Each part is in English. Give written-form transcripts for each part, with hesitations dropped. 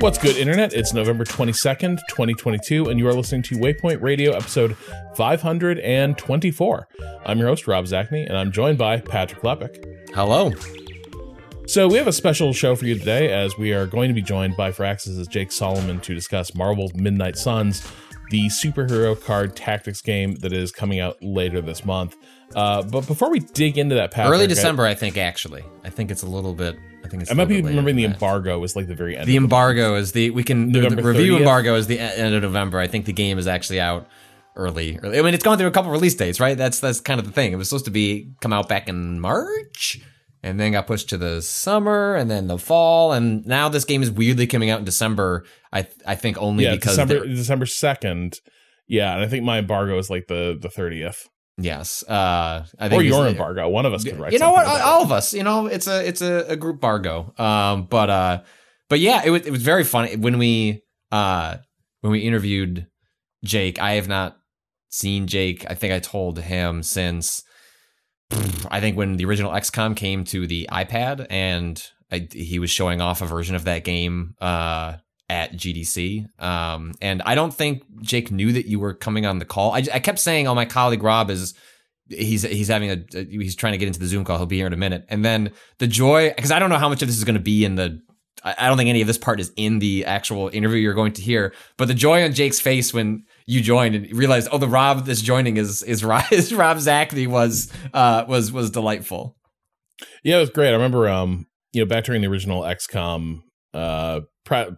What's good, Internet? It's November 22nd, 2022, and you are listening to Waypoint Radio, episode 524. I'm your host, Rob Zachney, and I'm joined by Patrick Lepik. Hello. So we have a special show for you today, as we are going to be joined by Firaxis' Jake Solomon to discuss Marvel's Midnight Suns, the superhero card tactics game that is coming out later this month. But before we dig into that, Patrick, early December, I think, actually. I think it's a little bit... I might be remembering the embargo is like the very end. The embargo is the review embargo is the end of November. I think the game is actually out early. I mean, it's gone through a couple release dates, right? That's kind of the thing. It was supposed to come out back in March, and then got pushed to the summer, and then the fall, and now this game is weirdly coming out in December. I think only because December 2nd. Yeah, and I think my embargo is like the 30th. Yes. I think your embargo. One of us could write. You know what? All of us. You know, it's a group embargo. But yeah, it was very funny when we interviewed Jake. I have not seen Jake. I think I told him since I think when the original XCOM came to the iPad, and he was showing off a version of that game at GDC. And I don't think Jake knew that you were coming on the call. I kept saying, oh, my colleague Rob he's trying to get into the Zoom call. He'll be here in a minute. And then the joy, because I don't know how much of this is going to be I don't think any of this part is in the actual interview you're going to hear, but the joy on Jake's face when you joined and realized, oh, the Rob that's joining is Rob Zachney was delightful. Yeah, it was great. I remember, back during the original XCOM,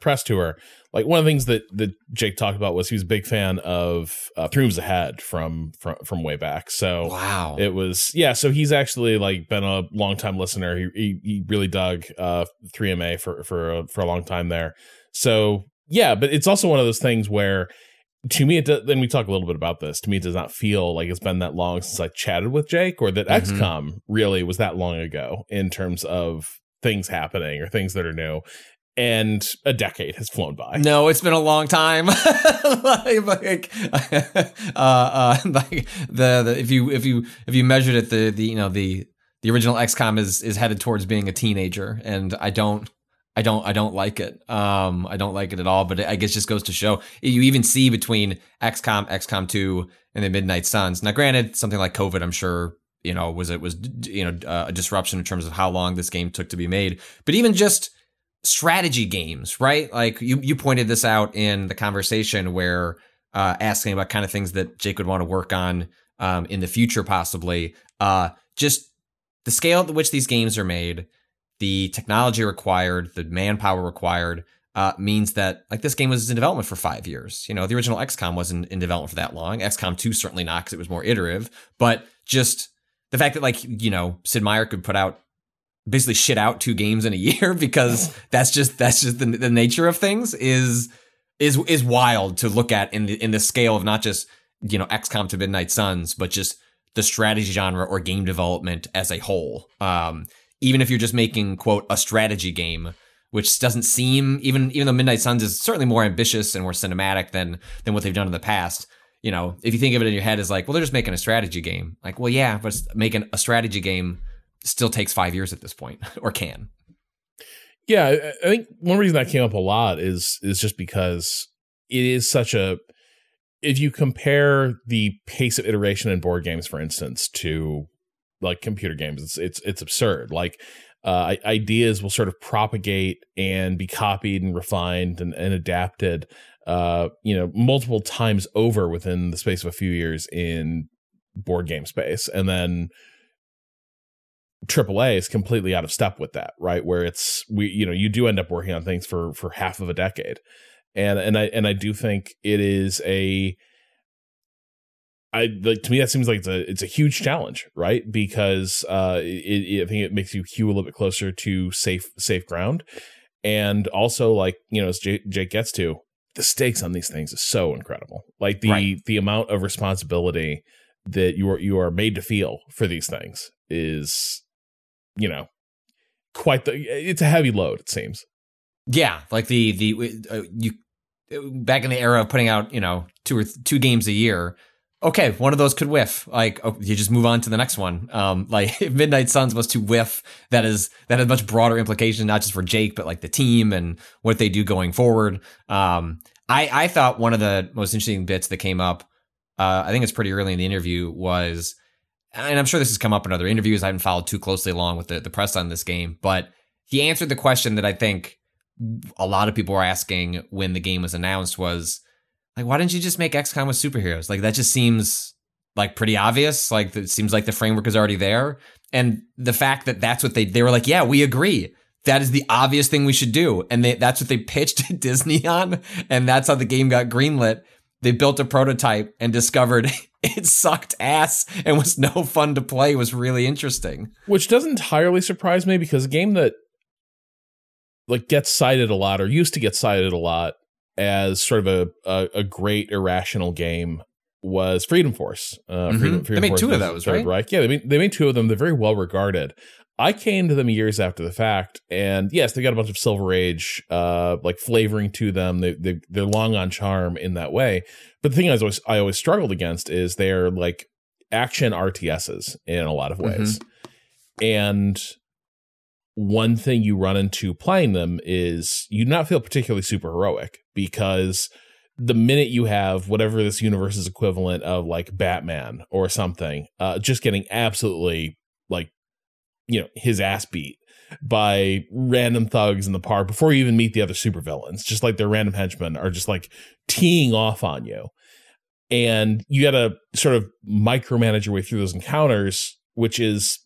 press tour, like one of the things that Jake talked about was he was a big fan of Three Moves Ahead from way back. So wow, it was so he's actually like been a long time listener. He really dug 3MA for a long time there. So yeah, but it's also one of those things where to me then we talk a little bit about this. To me, it does not feel like it's been that long since I chatted with Jake, or that mm-hmm. XCOM really was that long ago in terms of things happening or things that are new. And a decade has flown by. No, it's been a long time. Like the if you measured it, the original XCOM is headed towards being a teenager, and I don't like it. I don't like it at all. But I guess just goes to show. You even see between XCOM 2, and the Midnight Suns. Now, granted, something like COVID, I'm sure was a disruption in terms of how long this game took to be made. But even just strategy games, right? Like you pointed this out in the conversation where asking about kind of things that Jake would want to work on in the future, possibly. Just the scale at which these games are made, the technology required, the manpower required, means that like this game was in development for 5 years. You know, the original XCOM wasn't in development for that long. XCOM 2 certainly not, because it was more iterative. But just the fact that Sid Meier could put out basically shit out 2 games in a year, because that's just the nature of things is wild to look at in the scale of not just, XCOM to Midnight Suns, but just the strategy genre or game development as a whole. Even if you're just making, quote, a strategy game, which doesn't seem, even though Midnight Suns is certainly more ambitious and more cinematic than what they've done in the past. You know, if you think of it in your head as like, well, they're just making a strategy game. Like, well, yeah, but making a strategy game still takes 5 years at this point, or can. Yeah, I think one reason that came up a lot is just because it is such a... If you compare the pace of iteration in board games, for instance, to like computer games, it's absurd. Like ideas will sort of propagate and be copied and refined and adapted, multiple times over within the space of a few years in board game space. And then AAA is completely out of step with that, right? Where it's, you do end up working on things for half of a decade. And I do think it is to me, that seems like it's a huge challenge, right? Because I think it makes you hew a little bit closer to safe ground. And also, like, as Jake gets to, the stakes on these things is so incredible. Like the amount of responsibility that you are made to feel for these things is, it's a heavy load, it seems. Yeah, like you back in the era of putting out, two games a year. Okay, one of those could whiff. Like, you just move on to the next one. Like, if Midnight Suns was to whiff, that has much broader implication, not just for Jake, but like the team and what they do going forward. I thought one of the most interesting bits that came up, I think it's pretty early in the interview, was, and I'm sure this has come up in other interviews, I haven't followed too closely along with the press on this game, but he answered the question that I think a lot of people were asking when the game was announced, was like, why didn't you just make XCOM with superheroes? Like, that just seems like pretty obvious. Like, it seems like the framework is already there. And the fact that that's what they were like, yeah, we agree. That is the obvious thing we should do. And that's what they pitched to Disney on. And that's how the game got greenlit. They built a prototype and discovered it sucked ass and was no fun to play. It was really interesting. Which doesn't entirely surprise me, because a game that gets cited a lot, or used to get cited a lot, as sort of a great irrational game was Freedom Force. Freedom they made Force two of those, right? Reich. Yeah, they made two of them. They're very well regarded. I came to them years after the fact, and yes, they got a bunch of Silver Age flavoring to them. They're long on charm in that way. But the thing I always struggled against is they're like action RTSs in a lot of ways, and one thing you run into playing them is you do not feel particularly super heroic, because the minute you have whatever this universe's equivalent of like Batman or something, just getting absolutely his ass beat by random thugs in the park before you even meet the other supervillains, just like their random henchmen are just like teeing off on you. And you got to sort of micromanage your way through those encounters, which is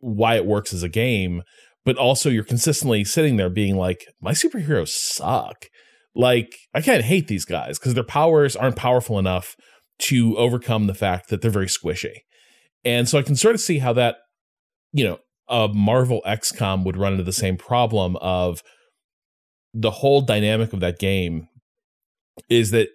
why it works as a game. But also, you're consistently sitting there being like, my superheroes suck. Like, I can't hate these guys because their powers aren't powerful enough to overcome the fact that they're very squishy. And so I can sort of see how that, a Marvel XCOM would run into the same problem of the whole dynamic of that game is that,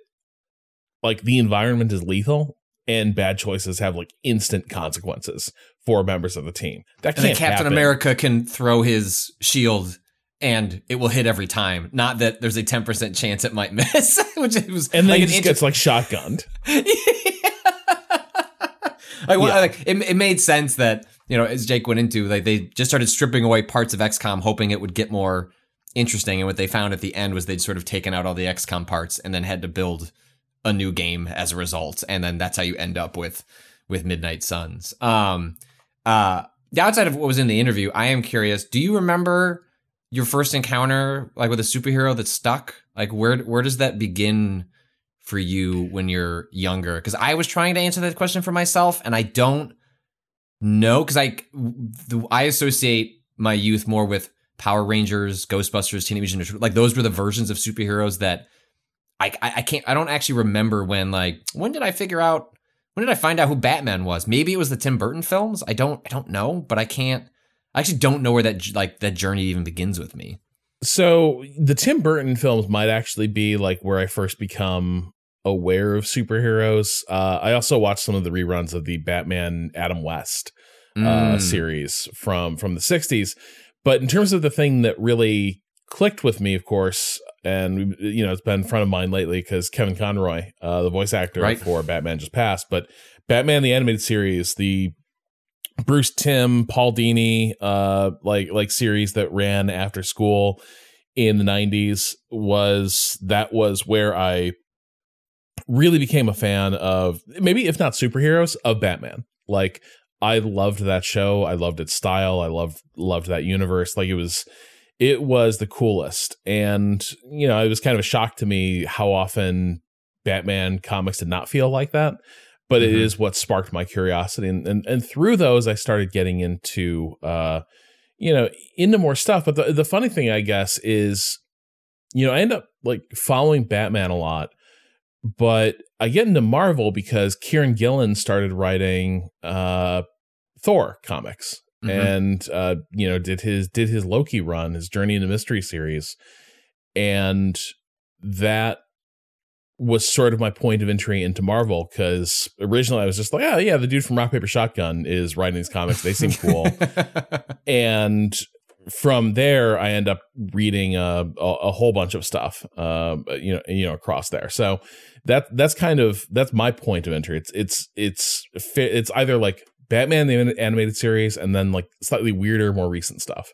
like, the environment is lethal and bad choices have like instant consequences for members of the team. That can't happen. Captain America can throw his shield and it will hit every time. Not that there's a 10% chance it might miss, which it was. And then he just gets like shotgunned. It made sense that, as Jake went into, like, they just started stripping away parts of XCOM, hoping it would get more interesting. And what they found at the end was they'd sort of taken out all the XCOM parts and then had to build a new game as a result. And then that's how you end up with Midnight Suns. Outside of what was in the interview, I am curious, do you remember your first encounter, like, with a superhero that stuck? Like, where does that begin for you when you're younger? Because I was trying to answer that question for myself, and I don't know, because I associate my youth more with Power Rangers, Ghostbusters, Teenage Mutant Ninja Turtles. Like, those were the versions of superheroes that I don't actually remember when did I find out who Batman was? Maybe it was the Tim Burton films. I don't know, but I actually don't know where that journey even begins with me. So the Tim Burton films might actually be like where I first become aware of superheroes. I also watched some of the reruns of the Batman Adam West series from the 60s. But in terms of the thing that really clicked with me, of course, and it's been a friend of mine lately because Kevin Conroy, the voice actor for Batman, just passed. But Batman the Animated Series, the Bruce Timm, Paul Dini, series that ran after school in the 90s, was where I really became a fan of, maybe if not superheroes, of Batman. Like, I loved that show. I loved its style. I loved that universe. Like, it was the coolest. And, it was kind of a shock to me how often Batman comics did not feel like that. but it is what sparked my curiosity. And through those, I started getting into more stuff. But the funny thing, I guess, is, I end up like following Batman a lot, but I get into Marvel because Kieran Gillen started writing Thor comics and, did his Loki run, his Journey into Mystery series. And that was sort of my point of entry into Marvel, because originally I was just like, oh yeah, the dude from Rock Paper Shotgun is writing these comics. They seem cool. And from there, I end up reading a whole bunch of stuff, across there. So that's my point of entry. It's either like Batman the animated series, and then like slightly weirder, more recent stuff.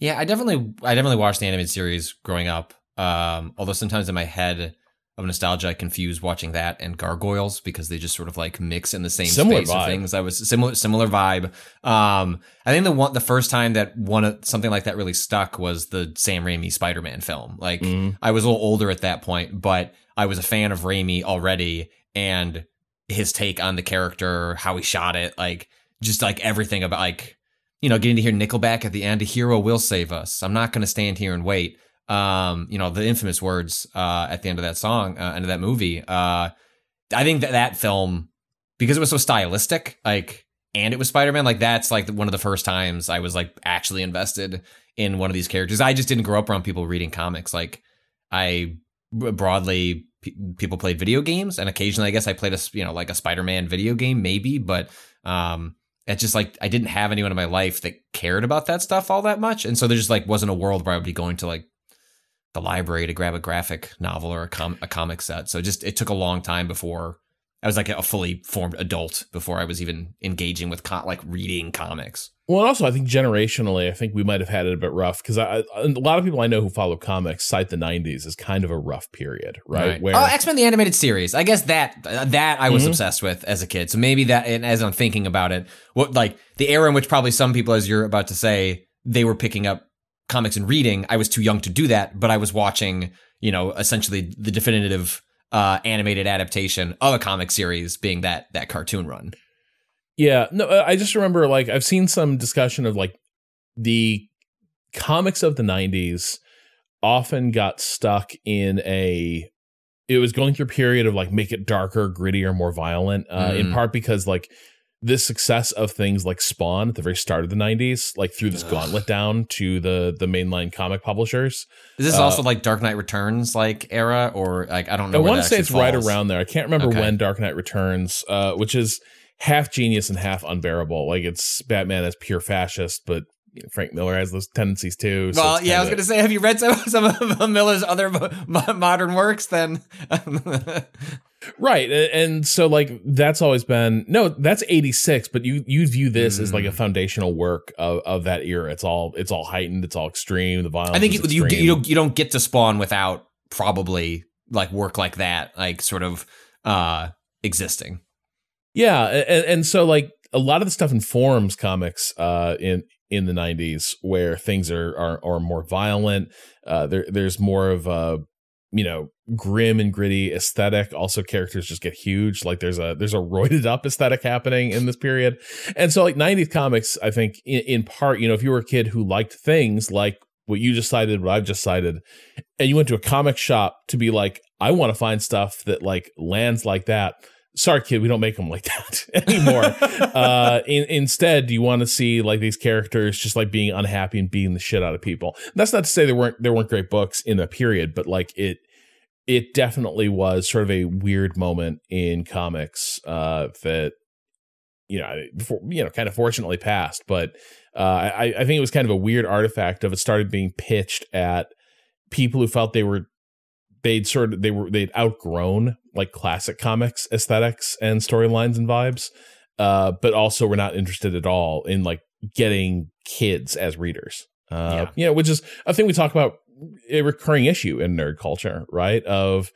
Yeah, I definitely watched the animated series growing up. Although sometimes in my head of nostalgia, I confuse watching that and Gargoyles, because they just sort of like mix in the same space of things. I was similar vibe. I think the first time that something like that really stuck was the Sam Raimi Spider-Man film. Like I was a little older at that point, but I was a fan of Raimi already, and his take on the character, how he shot it, like just like everything about like, getting to hear Nickelback at the end, a hero will save us. I'm not going to stand here and wait. The infamous words at the end of that song, end of that movie. I think that film, because it was so stylistic, like, and it was Spider-Man, like that's like one of the first times I was like actually invested in one of these characters. I just didn't grow up around people reading comics. Like I broadly, people played video games, and occasionally I guess I played a Spider-Man video game maybe, but it's just like I didn't have anyone in my life that cared about that stuff all that much. And so there just like wasn't a world where I would be going to like the library to grab a graphic novel or a comic set. So it took a long time before I was like a fully formed adult, before I was even engaging with reading comics. Well, and also I think generationally, I think we might have had it a bit rough, because a lot of people I know who follow comics cite the 90s as kind of a rough period, right? Where X-Men the Animated Series, I guess that I was obsessed with as a kid. So maybe that, and as I'm thinking about it, what like the era in which probably some people, as you're about to say, they were picking up comics and reading. I was too young to do that, but I was watching, essentially the definitive animated adaptation of a comic series being that cartoon run. Yeah, no, I just remember like I've seen some discussion of like the comics of the 90s often got stuck in it was going through a period of like make it darker, grittier, more violent, in part because like the success of things like Spawn at the very start of the 90s, like threw this gauntlet down to the mainline comic publishers. Is this also like Dark Knight Returns like era, or like I don't know? I want to say it's right around there. I can't remember when Dark Knight Returns, which is half genius and half unbearable. Like it's Batman as pure fascist, but Frank Miller has those tendencies too. So well, yeah, I was going to say, have you read some of Miller's other modern works then? Right. And so like that's always been, no, that's 86, but you view this as like a foundational work of that era. It's all heightened, it's all extreme, the violence. I think you don't get to Spawn without probably like work like that, like sort of existing. Yeah, and so like a lot of the stuff informs comics in the 90s, where things are more violent. There's more of a grim and gritty aesthetic. Also, characters just get huge. Like there's a roided up aesthetic happening in this period. And so like 90s comics, I think in part, if you were a kid who liked things like what you just cited, what I've just cited, and you went to a comic shop to be like, I want to find stuff that like lands like that. Sorry, kid, we don't make them like that anymore. Instead, you want to see like these characters just like being unhappy and beating the shit out of people. And that's not to say there weren't great books in that period, but like it definitely was sort of a weird moment in comics that kind of fortunately passed. But I think it was kind of a weird artifact of it started being pitched at people who felt they'd outgrown like classic comics aesthetics and storylines and vibes, but also were not interested at all in like getting kids as readers, which is a thing we talk about, a recurring issue in nerd culture, right? Of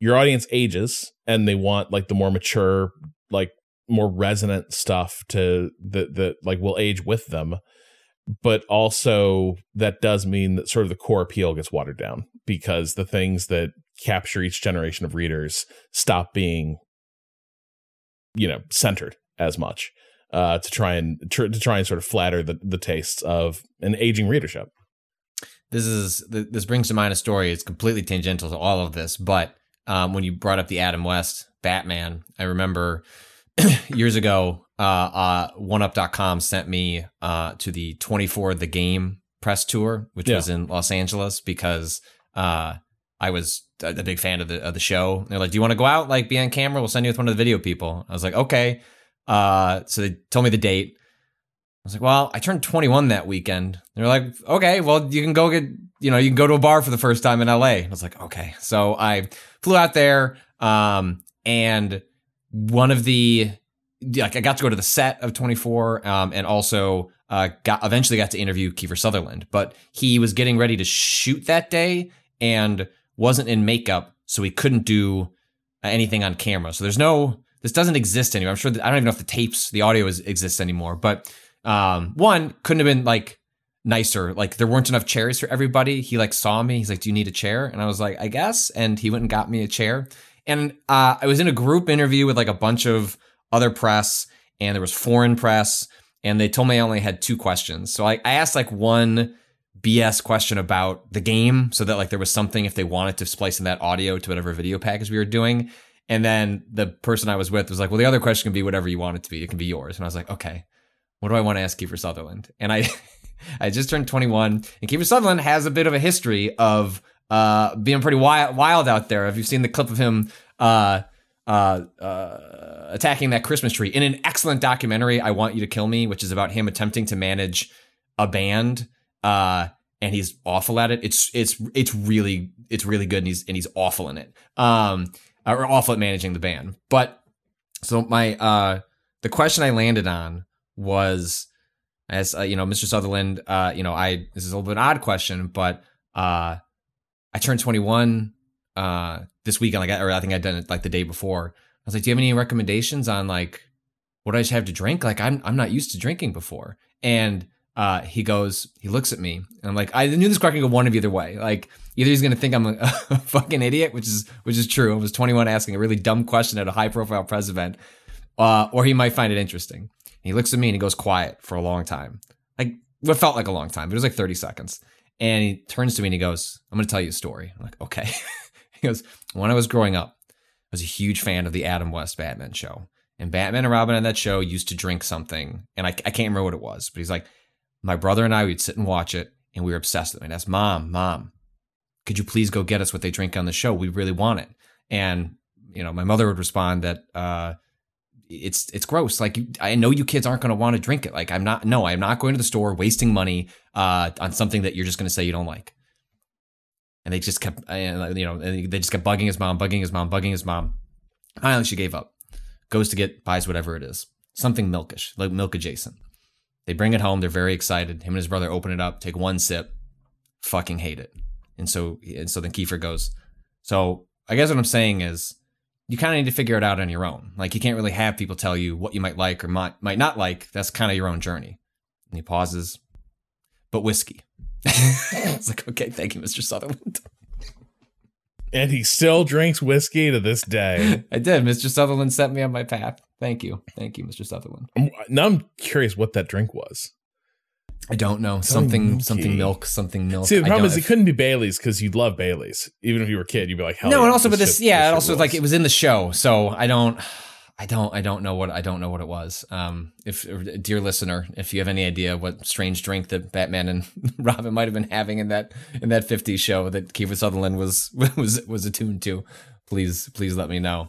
your audience ages and they want like the more mature, like more resonant stuff to that like will age with them. But also that does mean that sort of the core appeal gets watered down, because the things that capture each generation of readers stop being you know, centered as much to try and to try and sort of flatter the tastes of an aging readership. This brings to mind a story. It's completely tangential to all of this, but when you brought up the Adam West Batman, I remember years ago, oneup.com sent me to the 24 The Game press tour, which was in Los Angeles, because I was a big fan of the show. They're like, do you want to go out, like, be on camera? We'll send you with one of the video people. I was like, okay. So they told me the date. I was like, well, I turned 21 that weekend. They're like, okay, well, you can go go to a bar for the first time in LA. And I was like, okay. So I flew out there, and one of the, like, I got to go to the set of 24, and also eventually got to interview Kiefer Sutherland. But he was getting ready to shoot that day and wasn't in makeup, so he couldn't do anything on camera. So this doesn't exist anymore. I'm sure I don't even know if the audio exists anymore, but. One couldn't have been, like, nicer. Like, there weren't enough chairs for everybody. He, like, saw me. He's like, do you need a chair? And I was like, I guess. And he went and got me a chair. And I was in a group interview with, like, a bunch of other press, and there was foreign press, and they told me I only had two questions. So I asked, like, one BS question about the game, so that, like, there was something if they wanted to splice in that audio to whatever video package we were doing. And then the person I was with was like, well, the other question can be whatever you want it to be. It can be yours. And I was like, okay. What do I want to ask Kiefer Sutherland? And I just turned 21, and Kiefer Sutherland has a bit of a history of being pretty wild out there. If you've seen the clip of him attacking that Christmas tree in an excellent documentary, I Want You to Kill Me, which is about him attempting to manage a band, and he's awful at it. It's really good, and he's awful in it, or awful at managing the band. But so my the question I landed on was, as Mr. Sutherland, this is a little bit odd question, but I turned 21 this week, or I think I'd done it like the day before. I was like, do you have any recommendations on, like, what I should have to drink? Like, I'm not used to drinking before. And he looks at me, and I'm like, I knew this crack could go one of either way. Like, either he's gonna think I'm a fucking idiot, which is true. I was 21 asking a really dumb question at a high profile press event, or he might find it interesting. He looks at me and he goes quiet for a long time. Like, what felt like a long time, but it was like 30 seconds. And he turns to me and he goes, I'm going to tell you a story. I'm like, okay. He goes, when I was growing up, I was a huge fan of the Adam West Batman show. And Batman and Robin on that show used to drink something. And I can't remember what it was, but he's like, my brother and I, we'd sit and watch it, and we were obsessed with it. And I asked, Mom, could you please go get us what they drink on the show? We really want it. And, my mother would respond that, it's gross. Like, I know you kids aren't going to want to drink it. Like, I'm not going to the store wasting money on something that you're just going to say you don't like. And they just kept, bugging his mom, bugging his mom. Finally, she gave up. Goes to buys whatever it is. Something milkish, like milk adjacent. They bring it home. They're very excited. Him and his brother open it up, take one sip, fucking hate it. And so then Kiefer goes, so I guess what I'm saying is, you kind of need to figure it out on your own. Like, you can't really have people tell you what you might like or might not like. That's kind of your own journey. And he pauses. But whiskey. It's like, okay, thank you, Mr. Sutherland. And he still drinks whiskey to this day. I did. Mr. Sutherland set me on my path. Thank you, Mr. Sutherland. Now I'm curious what that drink was. I don't know. Something milk. See, the problem is it couldn't be Bailey's, because you'd love Bailey's. Even if you were a kid, you'd be like, hell no. And also, like, it was in the show, so I don't know what it was. If, dear listener, if you have any idea what strange drink that Batman and Robin might have been having in that 50s show that Kiefer Sutherland was attuned to, please let me know.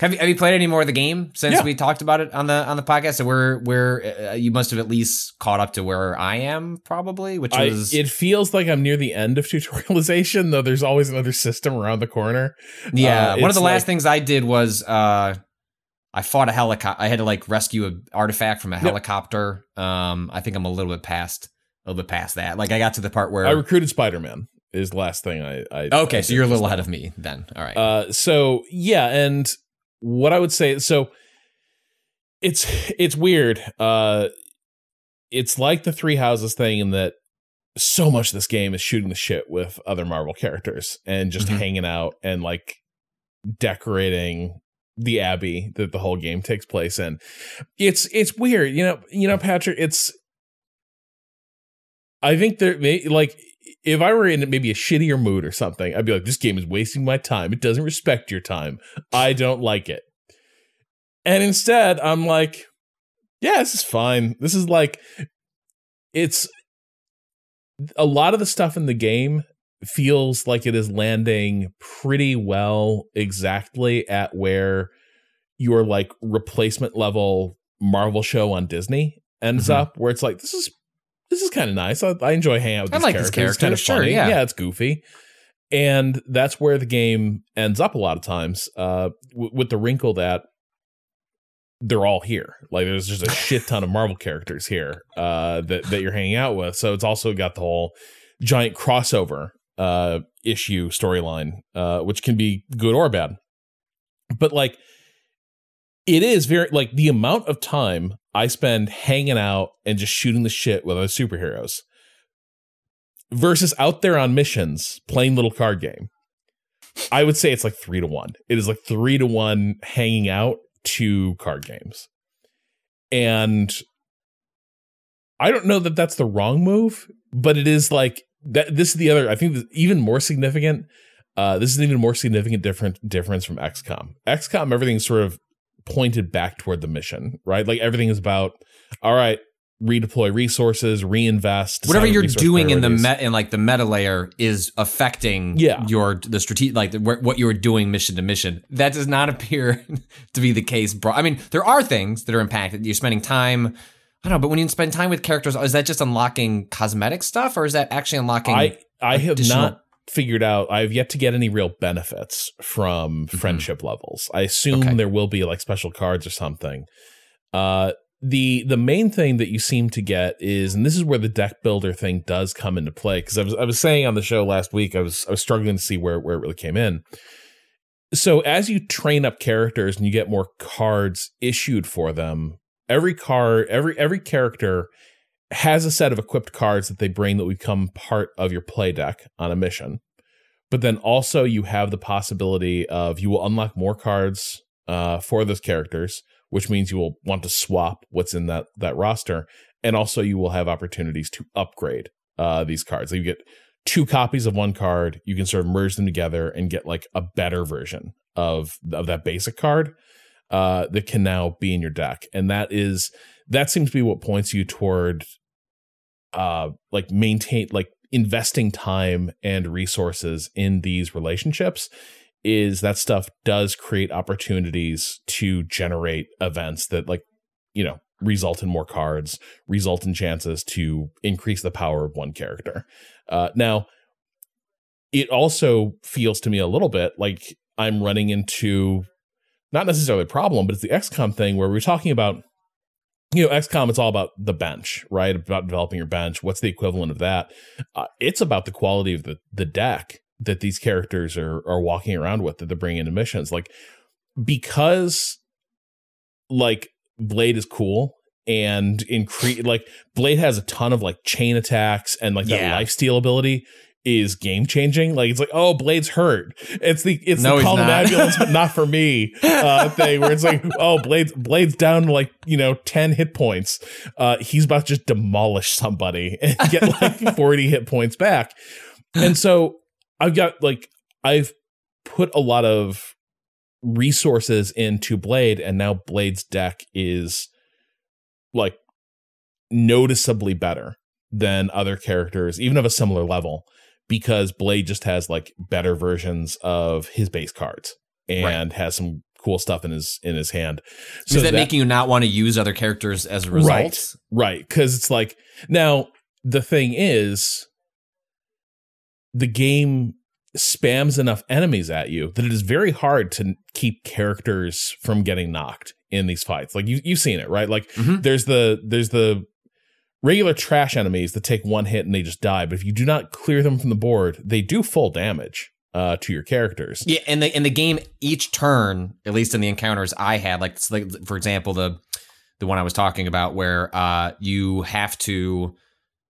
Have you played any more of the game since we talked about it on the podcast? So we're you must have at least caught up to where I am, probably. It feels like I'm near the end of tutorialization, though. There's always another system around the corner. Yeah, one of the last things I did was I fought a helicopter. I had to, like, rescue an artifact from a helicopter. I think I'm a little bit past that. Like, I got to the part where I recruited Spider-Man. Is the last thing I so you're a little ahead of me then. All right. So yeah, and. What I would say, so it's weird. It's like the Three Houses thing, in that so much of this game is shooting the shit with other Marvel characters and just hanging out and, like, decorating the Abbey that the whole game takes place in. It's weird, you know, Patrick. I think there may, like, if I were in maybe a shittier mood or something, I'd be like, this game is wasting my time. It doesn't respect your time. I don't like it. And instead, I'm like, yeah, this is fine. This is like, it's a lot of the stuff in the game feels like it is landing pretty well exactly at where your, like, replacement level Marvel show on Disney ends up, where it's like, this is kind of nice. I enjoy hanging out with this character. It's kind of funny. Yeah, it's goofy. And that's where the game ends up a lot of times, with the wrinkle that they're all here. Like, there's just a shit ton of Marvel characters here that you're hanging out with. So it's also got the whole giant crossover issue storyline, which can be good or bad. But, like, it is very, like, the amount of time I spend hanging out and just shooting the shit with other superheroes versus out there on missions playing little card game, I would say it's like 3-1. It is like 3-1 hanging out to card games. And I don't know that that's the wrong move, but it is like that. This is the other, I think, even more significant. This is an even more significant difference from XCOM. XCOM, everything's sort of pointed back toward the mission, right? Like, everything is about, all right, redeploy resources, reinvest. Whatever you're doing in the meta layer is affecting the strategic, like, what you're doing mission to mission. That does not appear to be the case. I mean, there are things that are impacted. You're spending time. I don't know, but when you spend time with characters, is that just unlocking cosmetic stuff, or is that actually unlocking? I have not figured out. I have yet to get any real benefits from friendship levels. I assume there will be, like, special cards or something. The main thing that you seem to get is, and this is where the deck builder thing does come into play, because I was saying on the show last week, I was struggling to see where it really came in. So as you train up characters and you get more cards issued for them, every character has a set of equipped cards that they bring that become part of your play deck on a mission. But then also you have the possibility of, you will unlock more cards for those characters, which means you will want to swap what's in that roster. And also you will have opportunities to upgrade these cards. So you get 2 copies of one card. You can sort of merge them together and get, like, a better version of that basic card that can now be in your deck. And that seems to be what points you toward investing time and resources in these relationships, is that stuff does create opportunities to generate events that, like, you know, result in more cards, result in chances to increase the power of one character. Now, it also feels to me a little bit like I'm running into not necessarily a problem, but it's the XCOM thing where we're talking about, you know, XCOM, it's all about the bench, right? About developing your bench. What's the equivalent of that? It's about the quality of the deck that these characters are walking around with, that they're bringing into missions. Like, because, like, Blade is cool and like, Blade has a ton of, like, chain attacks, and, like, that lifesteal ability is game changing. Like, it's like, oh, Blade's hurt. It's the call an ambulance, but not for me thing, where it's like, oh, Blade's down to, like, you know, 10 hit points. He's about to just demolish somebody and get, like, 40 hit points back. And so I've put a lot of resources into Blade, and now Blade's deck is, like, noticeably better than other characters, even of a similar level, because Blade just has, like, better versions of his base cards and has some cool stuff in his hand. So is that making you not want to use other characters as a result? Right. Because it's like, now, the thing is, the game spams enough enemies at you that it is very hard to keep characters from getting knocked in these fights. Like, you've seen it, right? Like, there's the regular trash enemies that take one hit and they just die, but if you do not clear them from the board, they do full damage to your characters. Yeah, and the game, each turn, at least in the encounters I had, like for example, the one I was talking about where you have to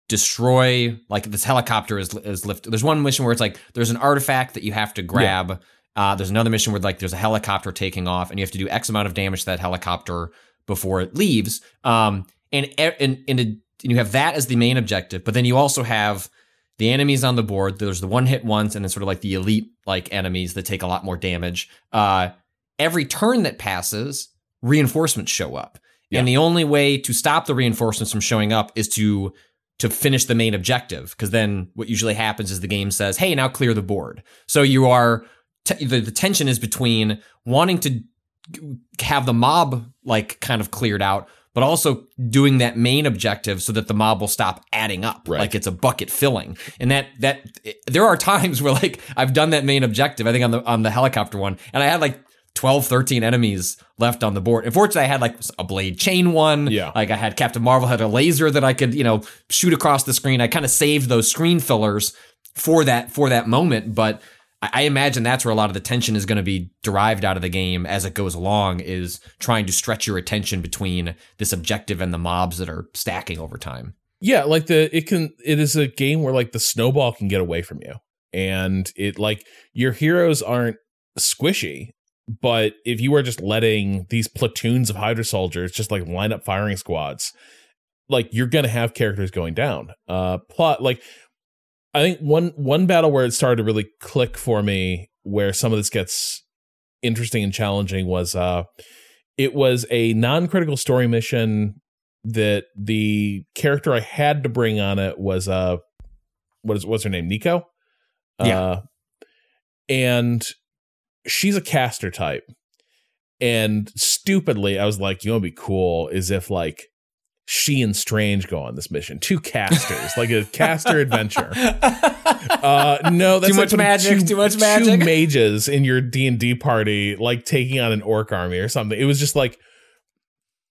destroy, like, this helicopter is lifted. There's one mission where it's like there's an artifact that you have to grab, There's another mission where like there's a helicopter taking off and you have to do X amount of damage to that helicopter before it leaves. And you have that as the main objective, but then you also have the enemies on the board. There's the one hit ones and then sort of like the elite like enemies that take a lot more damage. Every turn that passes, reinforcements show up. Yeah. And the only way to stop the reinforcements from showing up is to finish the main objective, because then what usually happens is the game says, hey, now clear the board. So you are the tension is between wanting to have the mob like kind of cleared out, but also doing that main objective so that the mob will stop adding up, right, like it's a bucket filling. And there are times where like I've done that main objective, I think on the helicopter one, and I had like 12, 13 enemies left on the board. Unfortunately, I had like a Blade chain one. Yeah. Like I had Captain Marvel had a laser that I could, shoot across the screen. I kind of saved those screen fillers for that moment. But I imagine that's where a lot of the tension is going to be derived out of the game as it goes along, is trying to stretch your attention between this objective and the mobs that are stacking over time. Yeah. Like it is a game where like the snowball can get away from you, and it like your heroes aren't squishy. But if you are just letting these platoons of Hydra soldiers just like line up firing squads, like you're going to have characters going down. I think one battle where it started to really click for me, where some of this gets interesting and challenging, was it was a non-critical story mission that the character I had to bring on it was what's her name? Nico. Yeah. And she's a caster type, and stupidly I was like, you know, it'd be cool is if like she and Strange go on this mission, two casters, like a caster adventure. No, that's too much magic, two mages in your D&D party, like taking on an orc army or something. It was just like,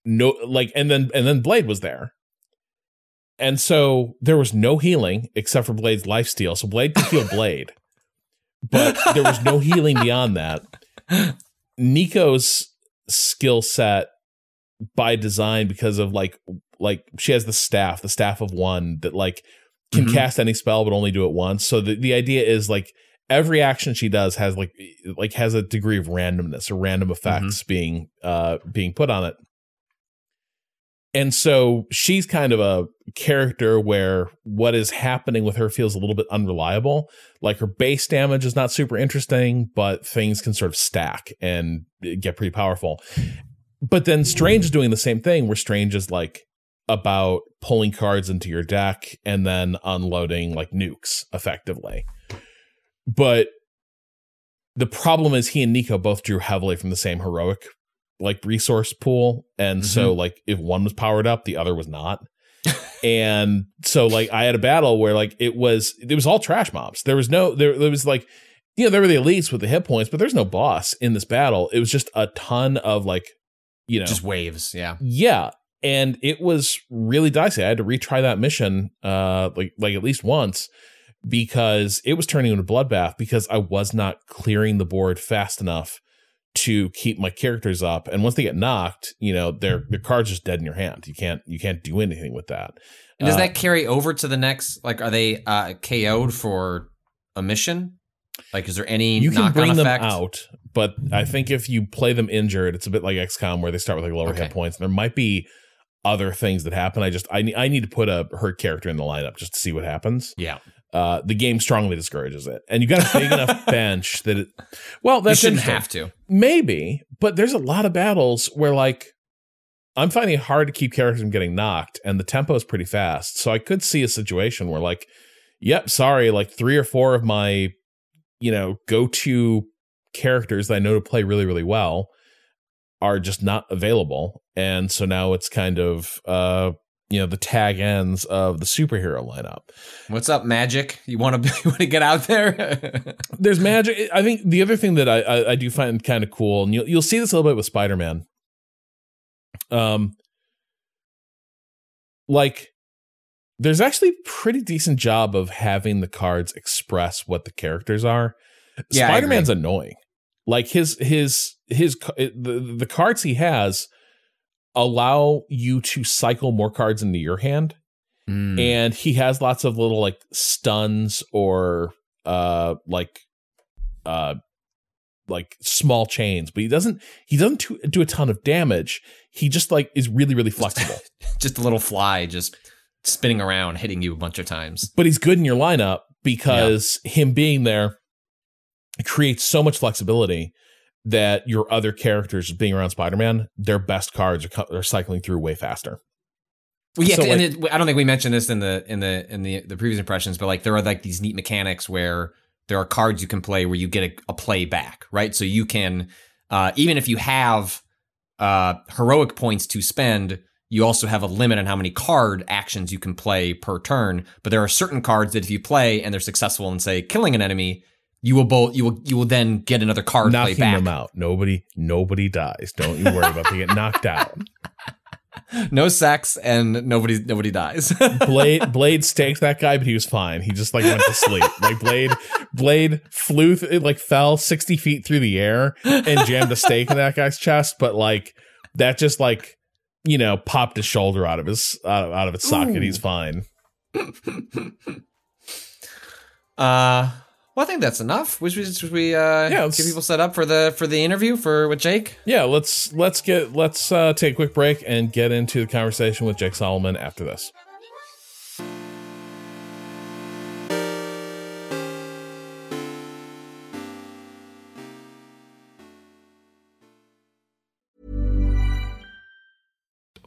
no, like, and then Blade was there. And so there was no healing except for Blade's lifesteal. So Blade could heal Blade. But there was no healing beyond that. Nico's skill set by design, because of like she has the staff of one that like can mm-hmm. cast any spell, but only do it once. So the idea is like every action she does has like has a degree of randomness or random effects mm-hmm. being put on it. And so she's kind of a character where what is happening with her feels a little bit unreliable. Like her base damage is not super interesting, but things can sort of stack and get pretty powerful. But then Strange is doing the same thing, where Strange is like about pulling cards into your deck and then unloading like nukes effectively. But the problem is he and Nico both drew heavily from the same heroic like resource pool, and mm-hmm. so like if one was powered up, the other was not. And so like I had a battle where like it was all trash mobs. There was like, you know, there were the elites with the hit points, but there's no boss in this battle. It was just a ton of like, you know, just waves. Yeah And it was really dicey. I had to retry that mission like at least once, because it was turning into bloodbath, because I was not clearing the board fast enough to keep my characters up. And once they get knocked, you know, their card's just dead in your hand. You can't do anything with that. And does that carry over to the next, like, are they KO'd for a mission? Like, is there any knock-on effect? You can bring them out, but I think if you play them injured, it's a bit like XCOM where they start with like lower hit points. And there might be other things that happen. I need to put a hurt character in the lineup just to see what happens. Yeah. The game strongly discourages it, and you got a big enough bench that it. Well, that shouldn't have to. Maybe, but there's a lot of battles where like I'm finding it hard to keep characters from getting knocked, and the tempo is pretty fast. So I could see a situation where like, yep, sorry, like 3 or 4 of my, you know, go-to characters that I know to play really, really well are just not available, and so now it's kind of you know, the tag ends of the superhero lineup. What's up, Magic? You want to get out there? There's Magic. I think the other thing that I do find kind of cool, and you'll see this a little bit with Spider-Man. Like there's actually a pretty decent job of having the cards express what the characters are. Yeah, Spider-Man's annoying. Like his the cards he has allow you to cycle more cards into your hand. Mm. And he has lots of little like stuns or like like small chains, but he doesn't do a ton of damage. He just like is really, really flexible. Just a little fly just spinning around, hitting you a bunch of times. But he's good in your lineup because him being there creates so much flexibility that your other characters being around Spider-Man, their best cards are cycling through way faster. Well, yeah, so, and I don't think we mentioned this in the previous impressions, but like there are like these neat mechanics where there are cards you can play where you get a play back, right? So you can, even if you have heroic points to spend, you also have a limit on how many card actions you can play per turn. But there are certain cards that if you play and they're successful in, say, killing an enemy, you will then get another card play back. Knocking them out. Nobody dies. Don't you worry about they get knocked out. No sex and nobody dies. Blade staked that guy, but he was fine. He just like went to sleep. Like Blade flew, fell 60 feet through the air and jammed a stake in that guy's chest. But like that just like, you know, popped his shoulder out of its socket. Ooh. He's fine. Well, I think that's enough. Should we get people set up for the interview with Jake? Yeah, let's take a quick break and get into the conversation with Jake Solomon after this.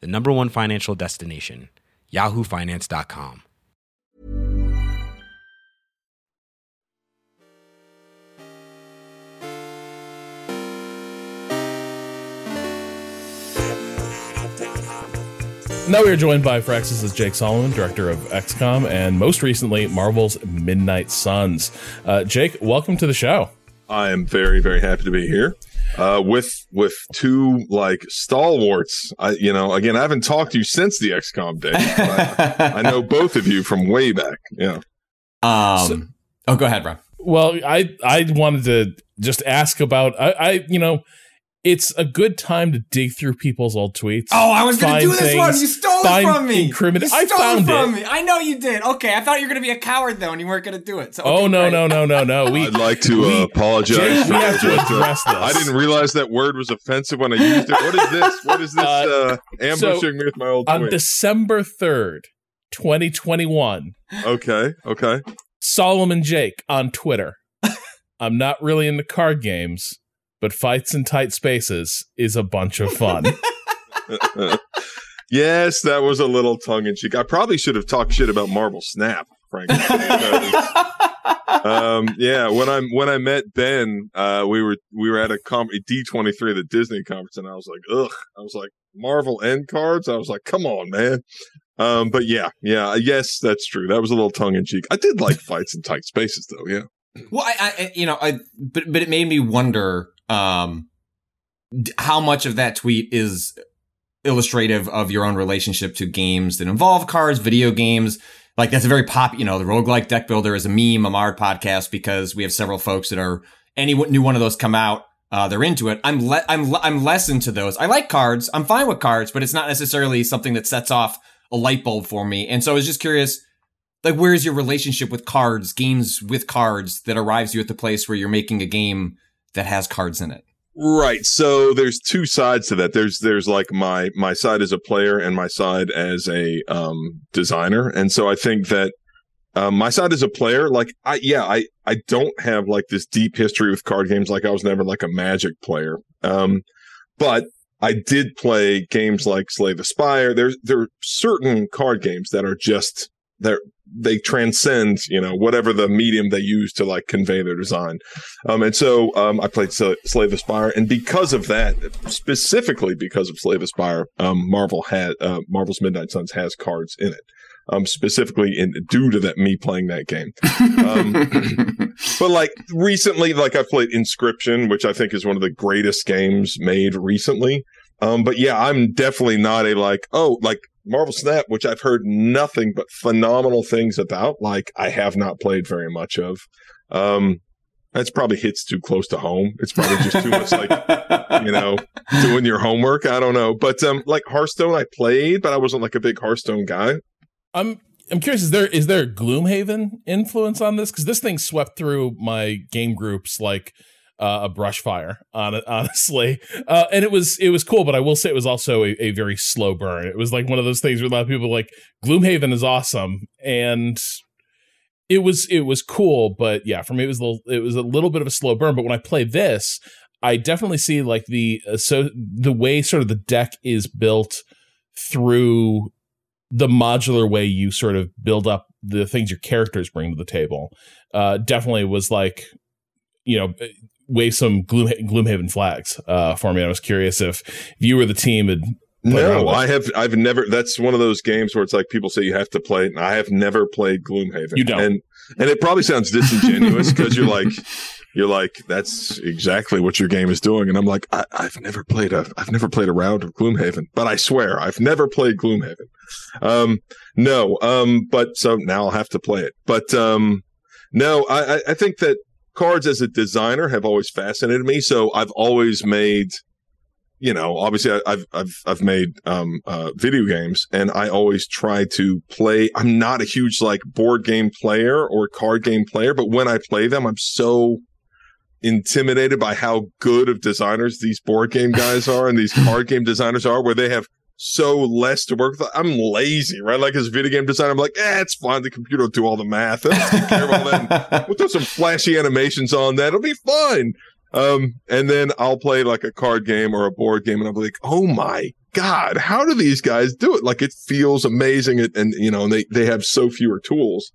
the #1 financial destination, yahoofinance.com. Now we are joined by Firaxis' Jake Solomon, director of XCOM, and most recently, Marvel's Midnight Suns. Jake, welcome to the show. I am very, very happy to be here with two like stalwarts. Again, I haven't talked to you since the XCOM day. I know both of you from way back. Yeah. Go ahead, Rob. Well, I wanted to just ask about it's a good time to dig through people's old tweets. Oh, I was going to do this one. You stole it from me. You stole it from me. I know you did. Okay, I thought you were going to be a coward, though, and you weren't going to do it. So, okay, no. I'd like to apologize. We have to address this. I didn't realize that word was offensive when I used it. What is this? Ambushing me with my old tweets? On December 3rd, 2021. Okay. Solomon Jake on Twitter. I'm not really into card games, but fights in tight spaces is a bunch of fun. Yes, that was a little tongue-in-cheek. I probably should have talked shit about Marvel Snap, frankly. When I met Ben, we were at a D23, the Disney conference, and I was like, ugh. I was like, Marvel end cards? I was like, come on, man. But yes, that's true. That was a little tongue-in-cheek. I did like fights in tight spaces, though, yeah. Well, but it made me wonder how much of that tweet is illustrative of your own relationship to games that involve cards, video games. Like that's a very the roguelike deck builder is a meme on our podcast because we have several folks that are any new one of those come out, they're into it. I'm less into those. I like cards. I'm fine with cards, but it's not necessarily something that sets off a light bulb for me. And so I was just curious. Like, where is your relationship with cards, games with cards that arrives you at the place where you're making a game that has cards in it? Right. So there's two sides to that. There's like my side as a player and my side as a designer. And so I think that my side as a player, like, I don't have like this deep history with card games. Like I was never like a Magic player. But I did play games like Slay the Spire. There are certain card games that are just... They transcend, whatever the medium they use to like convey their design. I played Slay the Spire, and because of that, specifically because of Slay the Spire, Marvel's Midnight Suns has cards in it. specifically due to that me playing that game. But like recently, like I played Inscription, which I think is one of the greatest games made recently. But yeah, I'm definitely not a like Marvel Snap, which I've heard nothing but phenomenal things about. Like I have not played very much of. That's probably hits too close to home. It's probably just too much like, you know, doing your homework. I don't know. But like Hearthstone, I played, but I wasn't like a big Hearthstone guy. I'm curious, is there a Gloomhaven influence on this? Because this thing swept through my game groups like a brush fire, honestly. And it was cool, but I will say it was also a very slow burn. It was like one of those things where a lot of people were like, Gloomhaven is awesome, and it was cool, but yeah, for me it was a little bit of a slow burn. But when I play this, I definitely see like the way sort of the deck is built through the modular way you sort of build up the things your characters bring to the table. Definitely was like, you know, wave some Gloomhaven flags for me. I was curious if you were the team had. No, I've never. That's one of those games where it's like people say you have to play it, and I have never played Gloomhaven. You don't, and it probably sounds disingenuous because you're like that's exactly what your game is doing, and I'm like I've never played a round of Gloomhaven, but I swear I've never played Gloomhaven. But so now I'll have to play it. But no, I think that cards as a designer have always fascinated me, so I've always made. You know, obviously, I've made video games, and I always try to play. I'm not a huge like board game player or card game player, but when I play them, I'm so intimidated by how good of designers these board game guys are and these card game designers are, where they have so less to work with. I'm lazy, right? Like as a video game designer, I'm like, it's fine. The computer will do all the math. I'll take care of all that. We'll throw some flashy animations on that. It'll be fun. And then I'll play like a card game or a board game, and I'll be like, oh my God, how do these guys do it? Like it feels amazing. And you know, they have so fewer tools.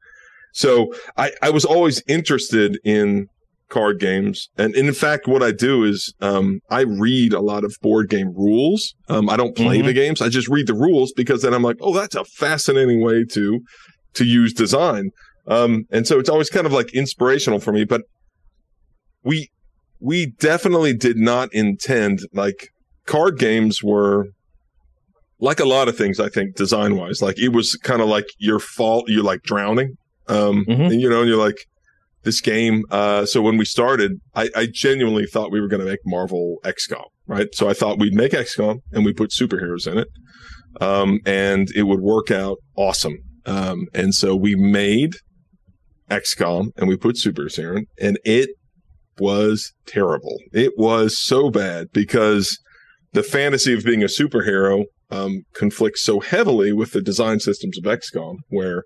So I was always interested in card games. And in fact, what I do is, I read a lot of board game rules. I don't play the games. I just read the rules because then I'm like, oh, that's a fascinating way to use design. And so it's always kind of like inspirational for me, but we definitely did not intend, like, card games were, like a lot of things, I think, design-wise. Like, it was kind of like your fault, you're, like, drowning. And, you know, and you're like, this game. So when we started, I genuinely thought we were going to make Marvel XCOM, right? So I thought we'd make XCOM, and we put superheroes in it. And it would work out awesome. And so we made XCOM, and we put superheroes in it, and it was terrible. It was so bad because the fantasy of being a superhero conflicts so heavily with the design systems of XCOM, where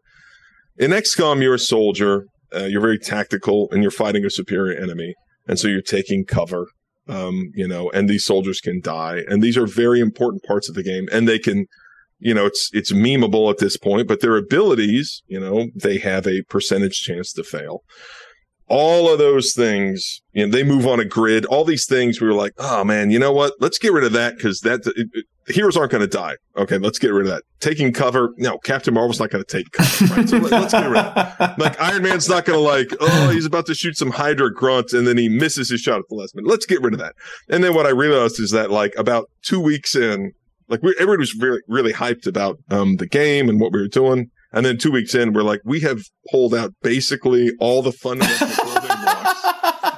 in XCOM, you're a soldier, you're very tactical, and you're fighting a superior enemy. And so you're taking cover, you know, and these soldiers can die. And these are very important parts of the game. And they can, you know, it's memeable at this point, but their abilities, you know, they have a percentage chance to fail. All of those things, you know, they move on a grid. All these things we were like, oh, man, you know what? Let's get rid of that because heroes aren't going to die. Okay, let's get rid of that. Taking cover. No, Captain Marvel's not going to take cover. Right? So let's get rid of that. Like Iron Man's not going to like, oh, he's about to shoot some Hydra grunts and then he misses his shot at the last minute. Let's get rid of that. And then what I realized is that like about 2 weeks in, like everybody was really, really hyped about the game and what we were doing. And then 2 weeks in, we're like, we have pulled out basically all the fundamental building blocks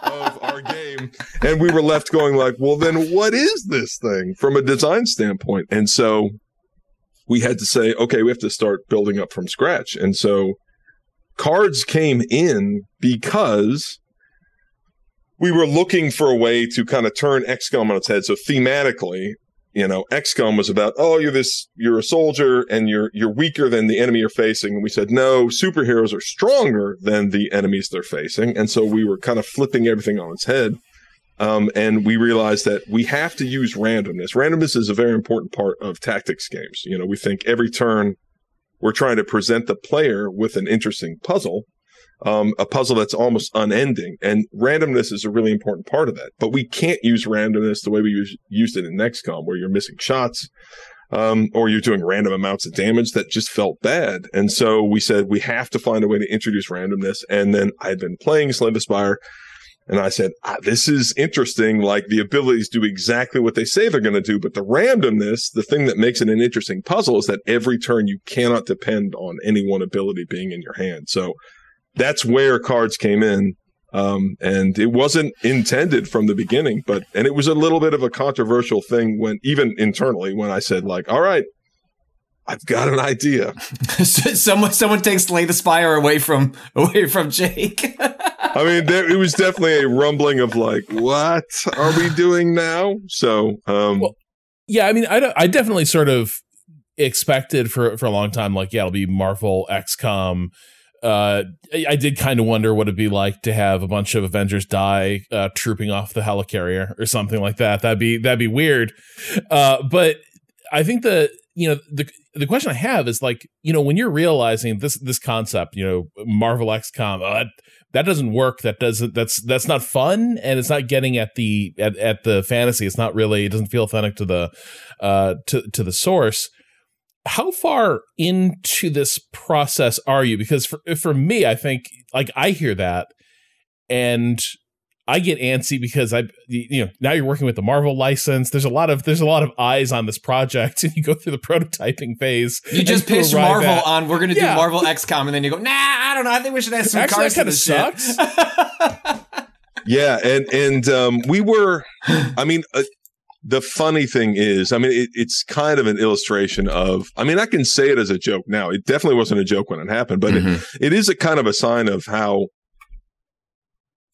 of our game. And we were left going like, well, then what is this thing from a design standpoint? And so we had to say, okay, we have to start building up from scratch. And so cards came in because we were looking for a way to kind of turn XCOM on its head. So thematically, you know, XCOM was about, oh, you're a soldier and you're weaker than the enemy you're facing. And we said, no, superheroes are stronger than the enemies they're facing. And so we were kind of flipping everything on its head. And we realized that we have to use randomness. Randomness is a very important part of tactics games. You know, we think every turn we're trying to present the player with an interesting puzzle, a puzzle that's almost unending. And randomness is a really important part of that. But we can't use randomness the way we used it in XCOM, where you're missing shots. or you're doing random amounts of damage that just felt bad. And so we said, we have to find a way to introduce randomness. And then I'd been playing Slay the Spire, and I said, this is interesting. Like, the abilities do exactly what they say they're going to do, but the randomness, the thing that makes it an interesting puzzle, is that every turn you cannot depend on any one ability being in your hand. So that's where cards came in. And it wasn't intended from the beginning, and it was a little bit of a controversial thing even internally when I said, like, all right, I've got an idea. someone takes Slay the Spire away from Jake. I mean, it was definitely a rumbling of like, what are we doing now? So, well, yeah, I mean, I definitely sort of expected for a long time, like, yeah, it'll be Marvel, XCOM. I did kind of wonder what it'd be like to have a bunch of Avengers die trooping off the helicarrier or something like that. That'd be weird. But I think the question I have is, like, you know, when you're realizing this concept, you know, Marvel XCOM, that doesn't work. That's not fun, and it's not getting at the at the fantasy. It's not really. It doesn't feel authentic to the to the source. How far into this process are you? Because for me, I think, like, I hear that and I get antsy because now you're working with the Marvel license. There's a lot of eyes on this project, and you go through the prototyping phase. You just pitched Marvel on, we're going to do Marvel XCOM, and then you go, nah, I don't know. I think we should add some cards to this. That kind of sucks. Yeah, and we were, I mean. The funny thing is, I mean, it's kind of an illustration of, I mean, I can say it as a joke now. It definitely wasn't a joke when it happened, but it is a kind of a sign of how,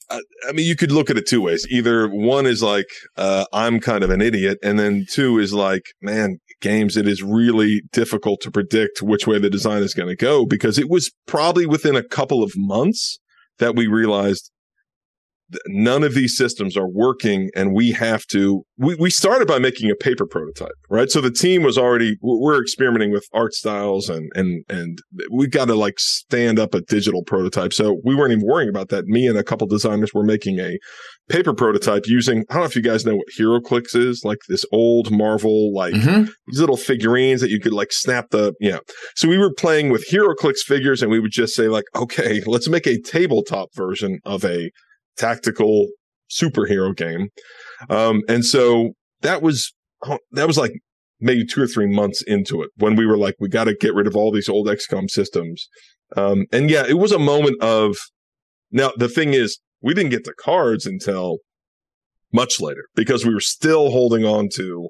I mean, you could look at it two ways. Either one is like, I'm kind of an idiot. And then two is like, man, games, it is really difficult to predict which way the design is going to go, because it was probably within a couple of months that we realized none of these systems are working, and we have to. We started by making a paper prototype, right? So the team was already, we're experimenting with art styles, and we've got to, like, stand up a digital prototype. So we weren't even worrying about that. Me and a couple designers were making a paper prototype using, I don't know if you guys know what HeroClix is, like this old Marvel, like these little figurines that you could, like, snap the, yeah. So we were playing with HeroClix figures, and we would just say, like, okay, let's make a tabletop version of a tactical superhero game. And so that was like maybe 2 or 3 months into it when we were like, we got to get rid of all these old XCOM systems. And yeah, it was a moment of, now the thing is, we didn't get the cards until much later, because we were still holding on to,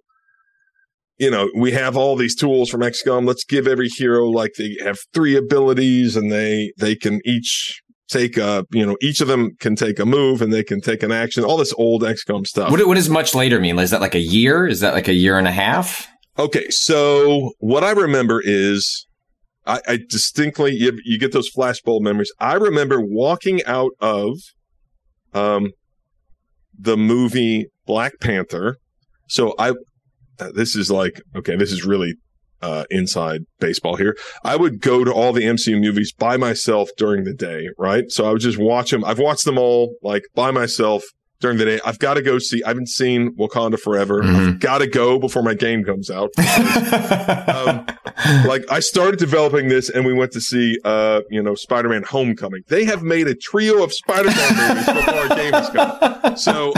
you know, we have all these tools from XCOM. Let's give every hero, like, they have 3 abilities, and they can each take a, you know, each of them can take a move, and they can take an action, all this old XCOM stuff. What does much later mean? Is that like a year? Is that like a year and a half? Okay, so what I remember is, I distinctly, you get those flashbulb memories. I remember walking out of the movie Black Panther. So this is really inside baseball here. I would go to all the MCU movies by myself during the day, right? So I would just watch them. I've watched them all, like, by myself during the day. I've got to go see, I haven't seen Wakanda Forever. I've got to go before my game comes out. Like, I started developing this, and we went to see, you know, Spider-Man Homecoming. They have made a trio of Spider-Man movies before our game has come. So,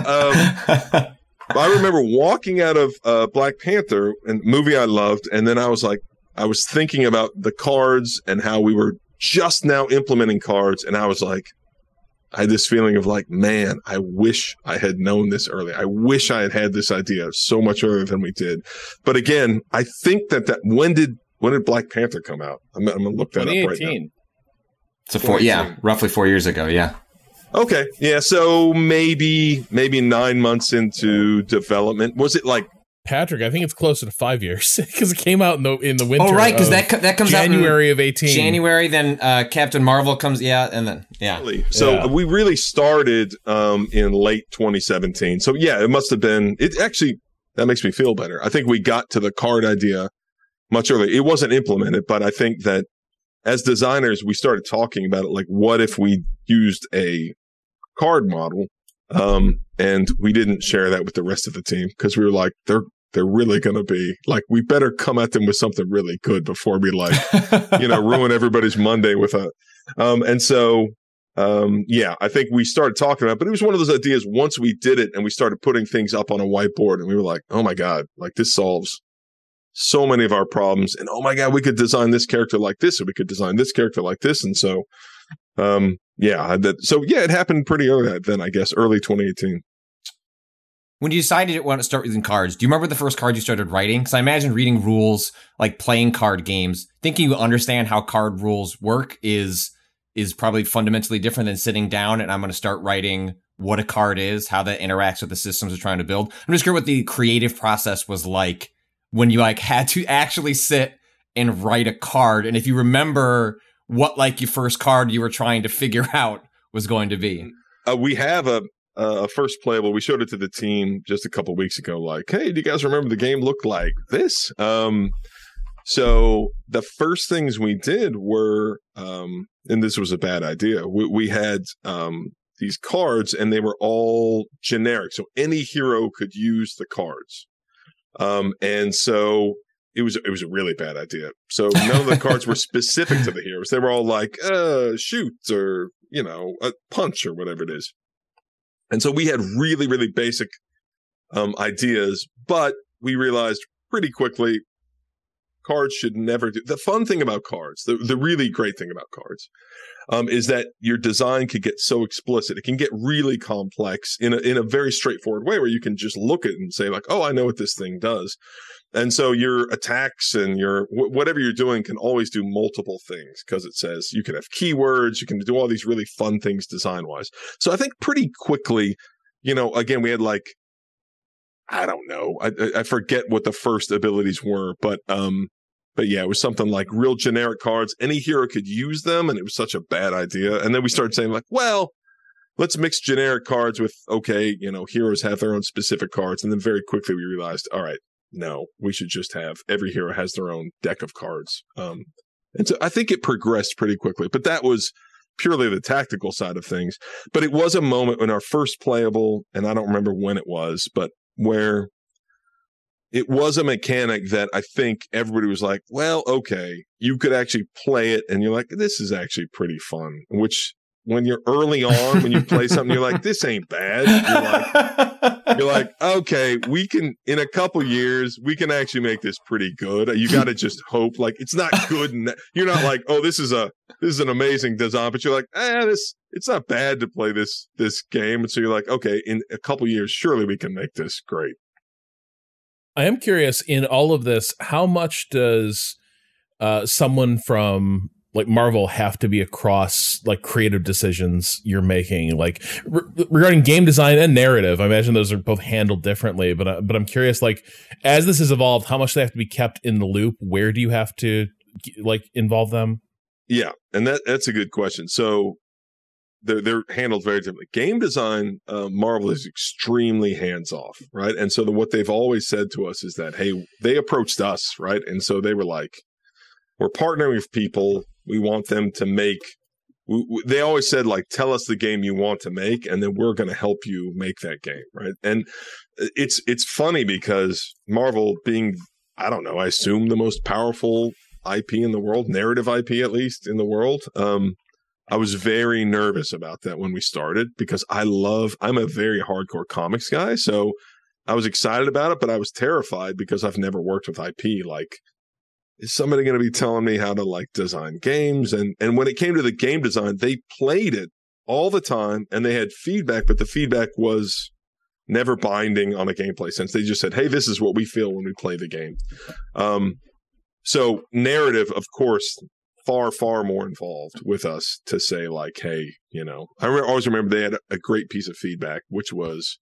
I remember walking out of Black Panther, and movie I loved, and then I was like, I was thinking about the cards and how we were just now implementing cards, and I was like, I had this feeling of like, man, I wish I had known this earlier. I wish I had had this idea so much earlier than we did. But again, I think that when did Black Panther come out? I'm gonna look that up right now. It's a 4, yeah, roughly 4 years ago, yeah. Okay. Yeah. So maybe 9 months into development. Was it like, Patrick, I think it's closer to 5 years, because it came out in the winter. Oh, right. Because that comes out January of 18. January. Then Captain Marvel comes. Yeah. And then, yeah. So we really started in late 2017. So, yeah, it must have been, it actually, that makes me feel better. I think we got to the card idea much earlier. It wasn't implemented, but I think that as designers, we started talking about it. Like, what if we used a card model, and we didn't share that with the rest of the team, because we were like, they're they're really going to be like, we better come at them with something really good before we like, you know, ruin everybody's Monday with a, and so, yeah, I think we started talking about it, but it was one of those ideas once we did it and we started putting things up on a whiteboard and we were like, oh my God, like this solves so many of our problems. And oh my God, we could design this character like this, or we could design this character like this. And so, yeah, so it happened pretty early then, I guess, early 2018. When you decided you wanted to start reading cards, do you remember the first cards you started writing? Because I imagine reading rules, like playing card games, thinking you understand how card rules work is probably fundamentally different than sitting down and I'm going to start writing what a card is, how that interacts with the systems we're trying to build. I'm just curious what the creative process was like when you like had to actually sit and write a card. And if you remember what like your first card you were trying to figure out was going to be. We have a first playable. We showed it to the team just a couple weeks ago. Like, hey, do you guys remember the game looked like this? So the first things we did were, and this was a bad idea. We had these cards, and they were all generic. So any hero could use the cards, and so it was a really bad idea. So none of the cards were specific to the heroes. They were all like shoot or you know a punch or whatever it is. And so we had really, really basic ideas, but we realized pretty quickly cards should never do. The fun thing about cards, the really great thing about cards, is that your design could get so explicit. It can get really complex in a very straightforward way where you can just look at it and say like, oh, I know what this thing does. And so your attacks and your whatever you're doing can always do multiple things because it says you can have keywords, you can do all these really fun things design-wise. So I think pretty quickly, you know, again, we had like, I don't know, I forget what the first abilities were, but yeah, it was something like real generic cards. Any hero could use them, and it was such a bad idea. And then we started saying like, well, let's mix generic cards with, okay, you know, heroes have their own specific cards. And then very quickly we realized, all right, no, we should just have every hero has their own deck of cards. And so I think it progressed pretty quickly, but that was purely the tactical side of things. But it was a moment when our first playable, and I don't remember when it was, but where it was a mechanic that I think everybody was like, well, okay, you could actually play it. And you're like, this is actually pretty fun, which when you're early on, when you play something, you're like, this ain't bad. You're like, okay, we can, in a couple years, we can actually make this pretty good. You got to just hope. Like, it's not good. You're not like, oh, this is an amazing design. But you're like, it's not bad to play this game. And so you're like, okay, in a couple years, surely we can make this great. I am curious, in all of this, how much does someone from like Marvel have to be across like creative decisions you're making, like regarding game design and narrative? I imagine those are both handled differently, but I'm curious, like as this has evolved, how much they have to be kept in the loop? Where do you have to like involve them? Yeah, and that's a good question. So they're handled very differently. Game design, Marvel is extremely hands off, right? And so what they've always said to us is that, hey, they approached us, right? And so they were like, we're partnering with people. We want them to make, they always said, like, tell us the game you want to make, and then we're going to help you make that game, right? And it's funny because Marvel being, I don't know, I assume the most powerful IP in the world, narrative IP at least in the world, I was very nervous about that when we started because I'm a very hardcore comics guy, so I was excited about it, but I was terrified because I've never worked with IP, like, is somebody going to be telling me how to like design games? And when it came to the game design, they played it all the time and they had feedback, but the feedback was never binding on a gameplay sense. They just said, hey, this is what we feel when we play the game. So narrative, of course, far, far more involved with us to say like, hey, you know, I always remember they had a great piece of feedback, which was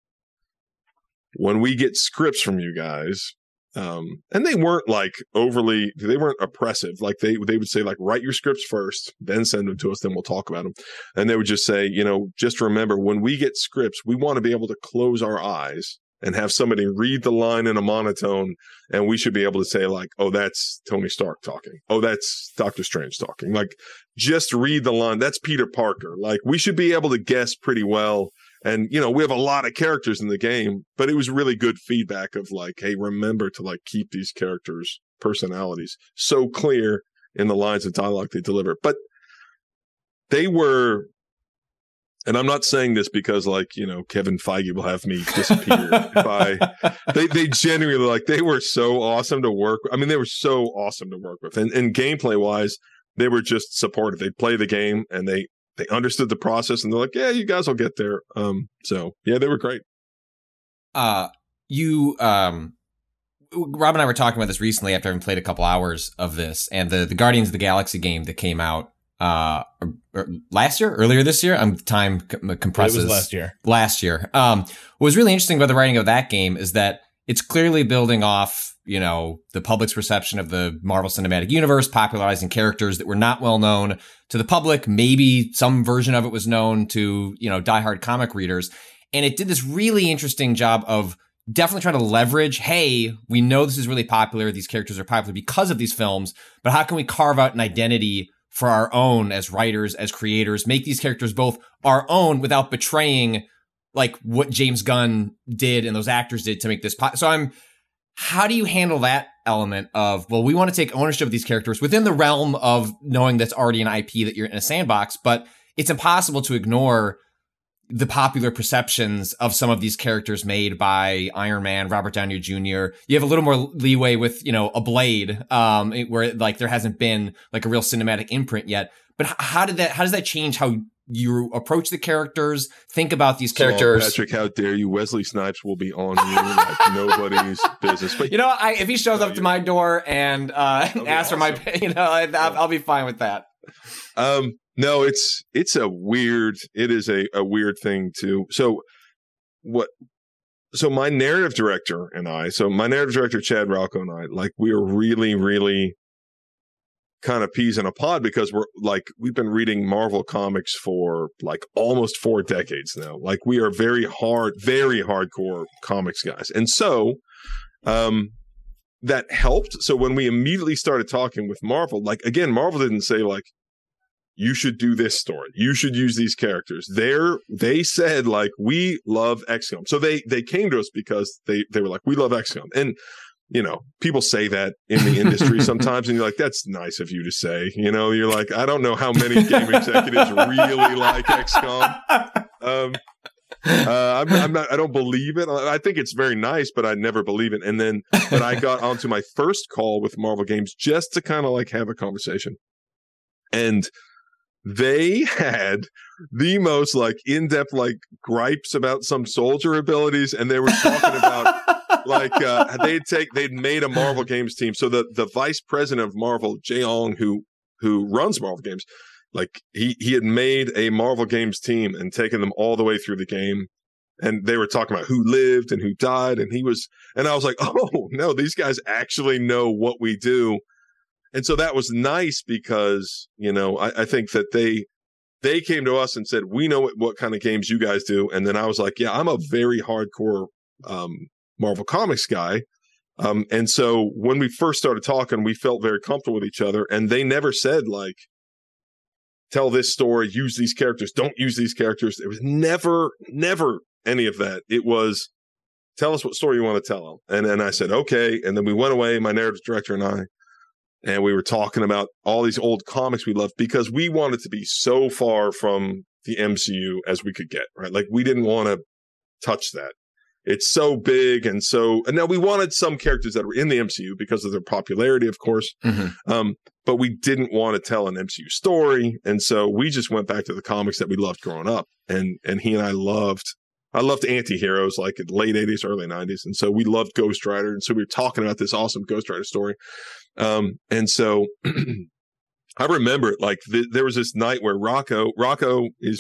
when we get scripts from you guys, and they weren't like overly, they weren't oppressive. Like they would say like, write your scripts first, then send them to us, then we'll talk about them. And they would just say, you know, just remember when we get scripts, we want to be able to close our eyes and have somebody read the line in a monotone. And we should be able to say like, oh, that's Tony Stark talking. Oh, that's Doctor Strange talking. Like just read the line. That's Peter Parker. Like we should be able to guess pretty well And, you know, we have a lot of characters in the game, but it was really good feedback of like, hey, remember to like keep these characters' personalities so clear in the lines of dialogue they deliver. But they were, and I'm not saying this because like, you know, Kevin Feige will have me disappear by, they genuinely like, they were so awesome to work with. I mean, they were so awesome to work with. And gameplay wise, they were just supportive. They'd play the game and they understood the process, and they're like, yeah, you guys will get there. So, yeah, they were great. Rob and I were talking about this recently after having played a couple hours of this, and the Guardians of the Galaxy game that came out earlier this year. Time compresses. It was last year. What was really interesting about the writing of that game is that it's clearly building off, you know, the public's perception of the Marvel Cinematic Universe, popularizing characters that were not well known to the public. Maybe some version of it was known to, you know, diehard comic readers. And it did this really interesting job of definitely trying to leverage, hey, we know this is really popular. These characters are popular because of these films, but how can we carve out an identity for our own as writers, as creators, make these characters both our own without betraying like what James Gunn did and those actors did to make this how do you handle that element of, well, we want to take ownership of these characters within the realm of knowing that's already an IP that you're in a sandbox, but it's impossible to ignore the popular perceptions of some of these characters made by Iron Man, Robert Downey Jr. You have a little more leeway with, you know, a Blade, where like there hasn't been like a real cinematic imprint yet. But how does that change how you approach the characters, think about these characters? Oh, Patrick, how dare you? Wesley Snipes will be on you like nobody's business. But you know, if he shows up to my door and asks for my, you know, I'll be fine with that. No, it is a weird thing to, so my narrative director and I, Chad Rocco and I, like we are really, really kind of peas in a pod because we've been reading Marvel comics for like almost 4 decades now. Like we are very hardcore comics guys. And so that helped. So when we immediately started talking with Marvel, like again, Marvel didn't say like, you should do this story, you should use these characters. They said like, we love XCOM. So they came to us because they were like, we love XCOM. And you know, people say that in the industry sometimes, and you're like, that's nice of you to say. You know, you're like, I don't know how many game executives really like XCOM. I don't believe it. I think it's very nice, but I never believe it. And then, but I got onto my first call with Marvel Games just to kind of like have a conversation. And they had the most like in-depth like gripes about some soldier abilities, and they were talking about like they'd made a Marvel Games team. So the vice president of Marvel, Jay Ong, who runs Marvel Games, like he had made a Marvel Games team and taken them all the way through the game. And they were talking about who lived and who died, and I was like, oh no, these guys actually know what we do. And so that was nice because, you know, I think that they came to us and said, we know what kind of games you guys do. And then I was like, yeah, I'm a very hardcore Marvel Comics guy. And so when we first started talking, we felt very comfortable with each other. And they never said, like, tell this story, use these characters, don't use these characters. There was never any of that. It was, tell us what story you want to tell them. And I said, okay. And then we went away, my narrative director and I, and we were talking about all these old comics we loved because we wanted to be so far from the MCU as we could get, right? Like, we didn't want to touch that. It's so big and so... And now we wanted some characters that were in the MCU because of their popularity, of course. Mm-hmm. But we didn't want to tell an MCU story. And so we just went back to the comics that we loved growing up. And he and I loved... I loved anti-heroes like in the late 80s, early 90s. And so we loved Ghost Rider. And so we were talking about this awesome Ghost Rider story. And so I remember like there was this night where Rocco is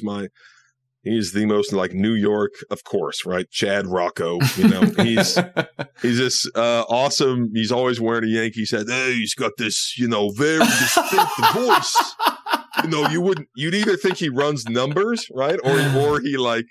he's the most like New York, of course, right? Chad Rocco, you know, he's this awesome. He's always wearing a Yankees hat. Hey, he's got this, you know, very distinct voice. You know, you'd either think he runs numbers, right? Or he like,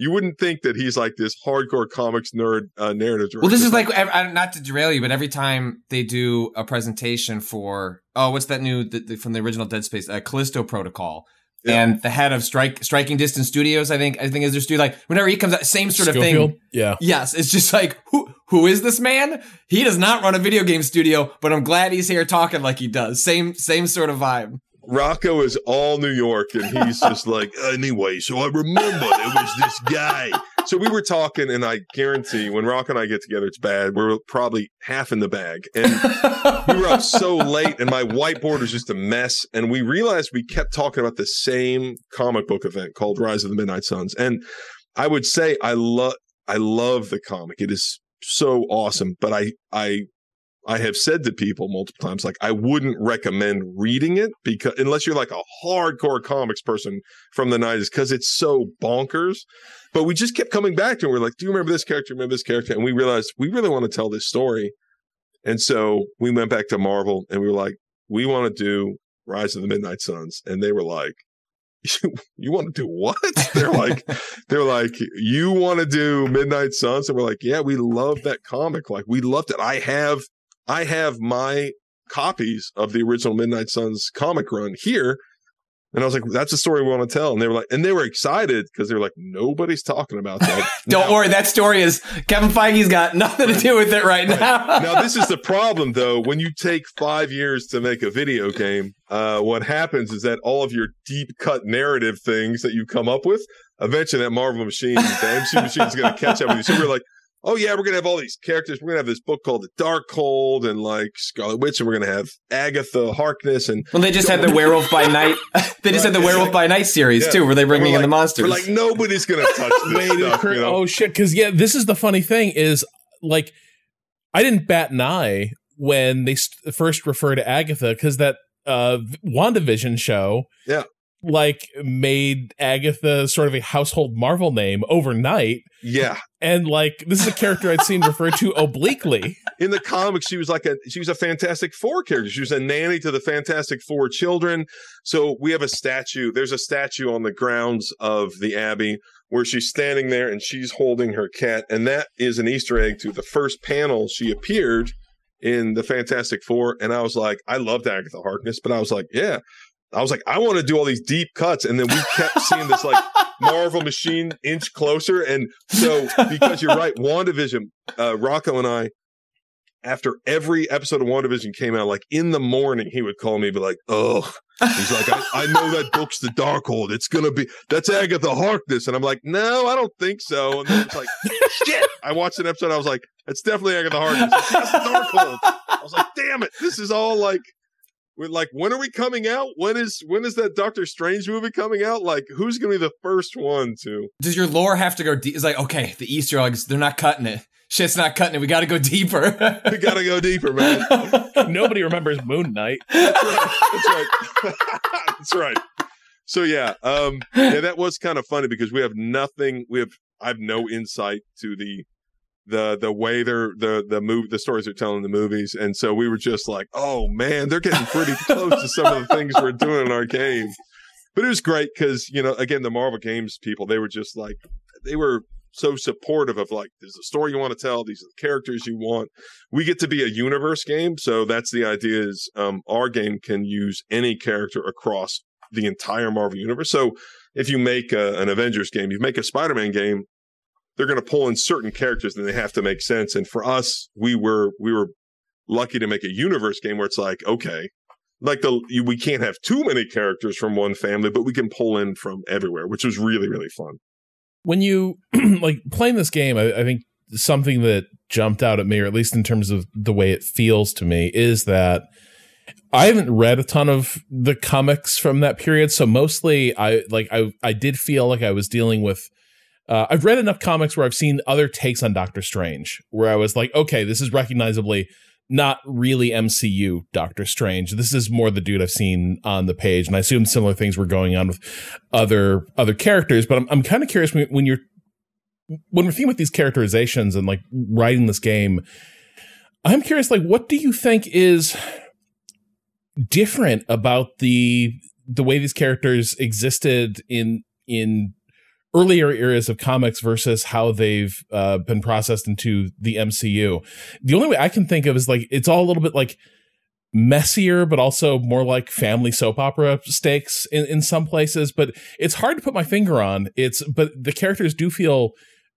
you wouldn't think that he's like this hardcore comics nerd narrative director. Well, this is like, not to derail you, but every time they do a presentation for, what's that new from the original Dead Space, Callisto Protocol, Yeah. And the head of Striking Distance Studios, I think is their studio. Like whenever he comes out, same sort Schofield? Of thing. Yeah. Yes, it's just like who is this man? He does not run a video game studio, but I'm glad he's here talking like he does. Same sort of vibe. Rocco is all New York, and he's just like, anyway, so I remember it was this guy. So we were talking, and I guarantee when Rocco and I get together, it's bad. We're probably half in the bag. And we were up so late, and my whiteboard was just a mess. And we realized we kept talking about the same comic book event called Rise of the Midnight Suns. And I would say I love the comic. It is so awesome. But I have said to people multiple times, like, I wouldn't recommend reading it because unless you're like a hardcore comics person from the 90s, because it's so bonkers. But we just kept coming back to it. We're like, do you remember this character? Remember this character? And we realized we really want to tell this story. And so we went back to Marvel and we were like, we want to do Rise of the Midnight Suns. And they were like, you want to do what? They're like, you want to do Midnight Suns? And we're like, yeah, we love that comic. Like, we loved it. I have my copies of the original Midnight Suns comic run here. And I was like, that's the story we want to tell. And they were like, and they were excited because they were like, nobody's talking about that. Don't worry. That story is Kevin Feige's got nothing to do with it right now. Now, this is the problem, though. When you take 5 years to make a video game, what happens is that all of your deep cut narrative things that you come up with, eventually that Marvel machine, the MCU machine is going to catch up with you. So we're like, oh, yeah, we're going to have all these characters. We're going to have this book called The Darkhold and, like, Scarlet Witch, and we're going to have Agatha Harkness. And well, they just had the Werewolf by Night. They just had the Werewolf by Night series, too, where they bring in the monsters. We're like, nobody's going to touch this stuff, you know? Oh, shit, because, yeah, this is the funny thing is, like, I didn't bat an eye when they first refer to Agatha because that WandaVision show, yeah, like, made Agatha sort of a household Marvel name overnight. Yeah. And, like, this is a character I'd seen referred to obliquely. In the comics, she was like she was a Fantastic Four character. She was a nanny to the Fantastic Four children. So we have a statue. There's a statue on the grounds of the Abbey where she's standing there and she's holding her cat. And that is an Easter egg to the first panel she appeared in the Fantastic Four. And I was like, I loved Agatha Harkness, but I was like, yeah. I was like, I want to do all these deep cuts. And then we kept seeing this like Marvel machine inch closer. And so because you're right, WandaVision, Rocco and I, after every episode of WandaVision came out, like in the morning, he would call me and be like, oh, he's like, I know that book's The Darkhold. It's going to be, that's Agatha Harkness. And I'm like, no, I don't think so. And then it's like, shit. I watched an episode. I was like, it's definitely Agatha Harkness. Like, that's The Darkhold. I was like, damn it. This is all like. We're like, when are we coming out? When is that Doctor Strange movie coming out? Like, who's going to be the first one to? Does your lore have to go deep? It's like, okay, the Easter eggs, they're not cutting it. Shit's not cutting it. We got to go deeper. We got to go deeper, man. Nobody remembers Moon Knight. That's right. That's right. That's right. So, yeah. Yeah, that was kind of funny because we have nothing. I have no insight to the way the stories are telling the movies. And so we were just like, oh man, they're getting pretty close to some of the things we're doing in our game. But it was great because, you know, again, the Marvel Games people, they were just like, they were so supportive of like, there's a story you want to tell. These are the characters you want. We get to be a universe game. So that's the idea is our game can use any character across the entire Marvel universe. So if you make an Avengers game, you make a Spider-Man game, they're going to pull in certain characters and they have to make sense. And for us, we were lucky to make a universe game where it's like, okay, like we can't have too many characters from one family, but we can pull in from everywhere, which was really, really fun. When you like playing this game, I think something that jumped out at me, or at least in terms of the way it feels to me, is that I haven't read a ton of the comics from that period. So mostly I did feel like I was dealing with I've read enough comics where I've seen other takes on Doctor Strange, where I was like, okay, this is recognizably not really MCU Doctor Strange. This is more the dude I've seen on the page. And I assume similar things were going on with other characters. But I'm kind of curious when we're thinking about these characterizations and like writing this game, I'm curious, like, what do you think is different about the way these characters existed in earlier eras of comics versus how they've been processed into the MCU? The only way I can think of is like, it's all a little bit like messier, but also more like family soap opera stakes in some places. But it's hard to put my finger on. But the characters do feel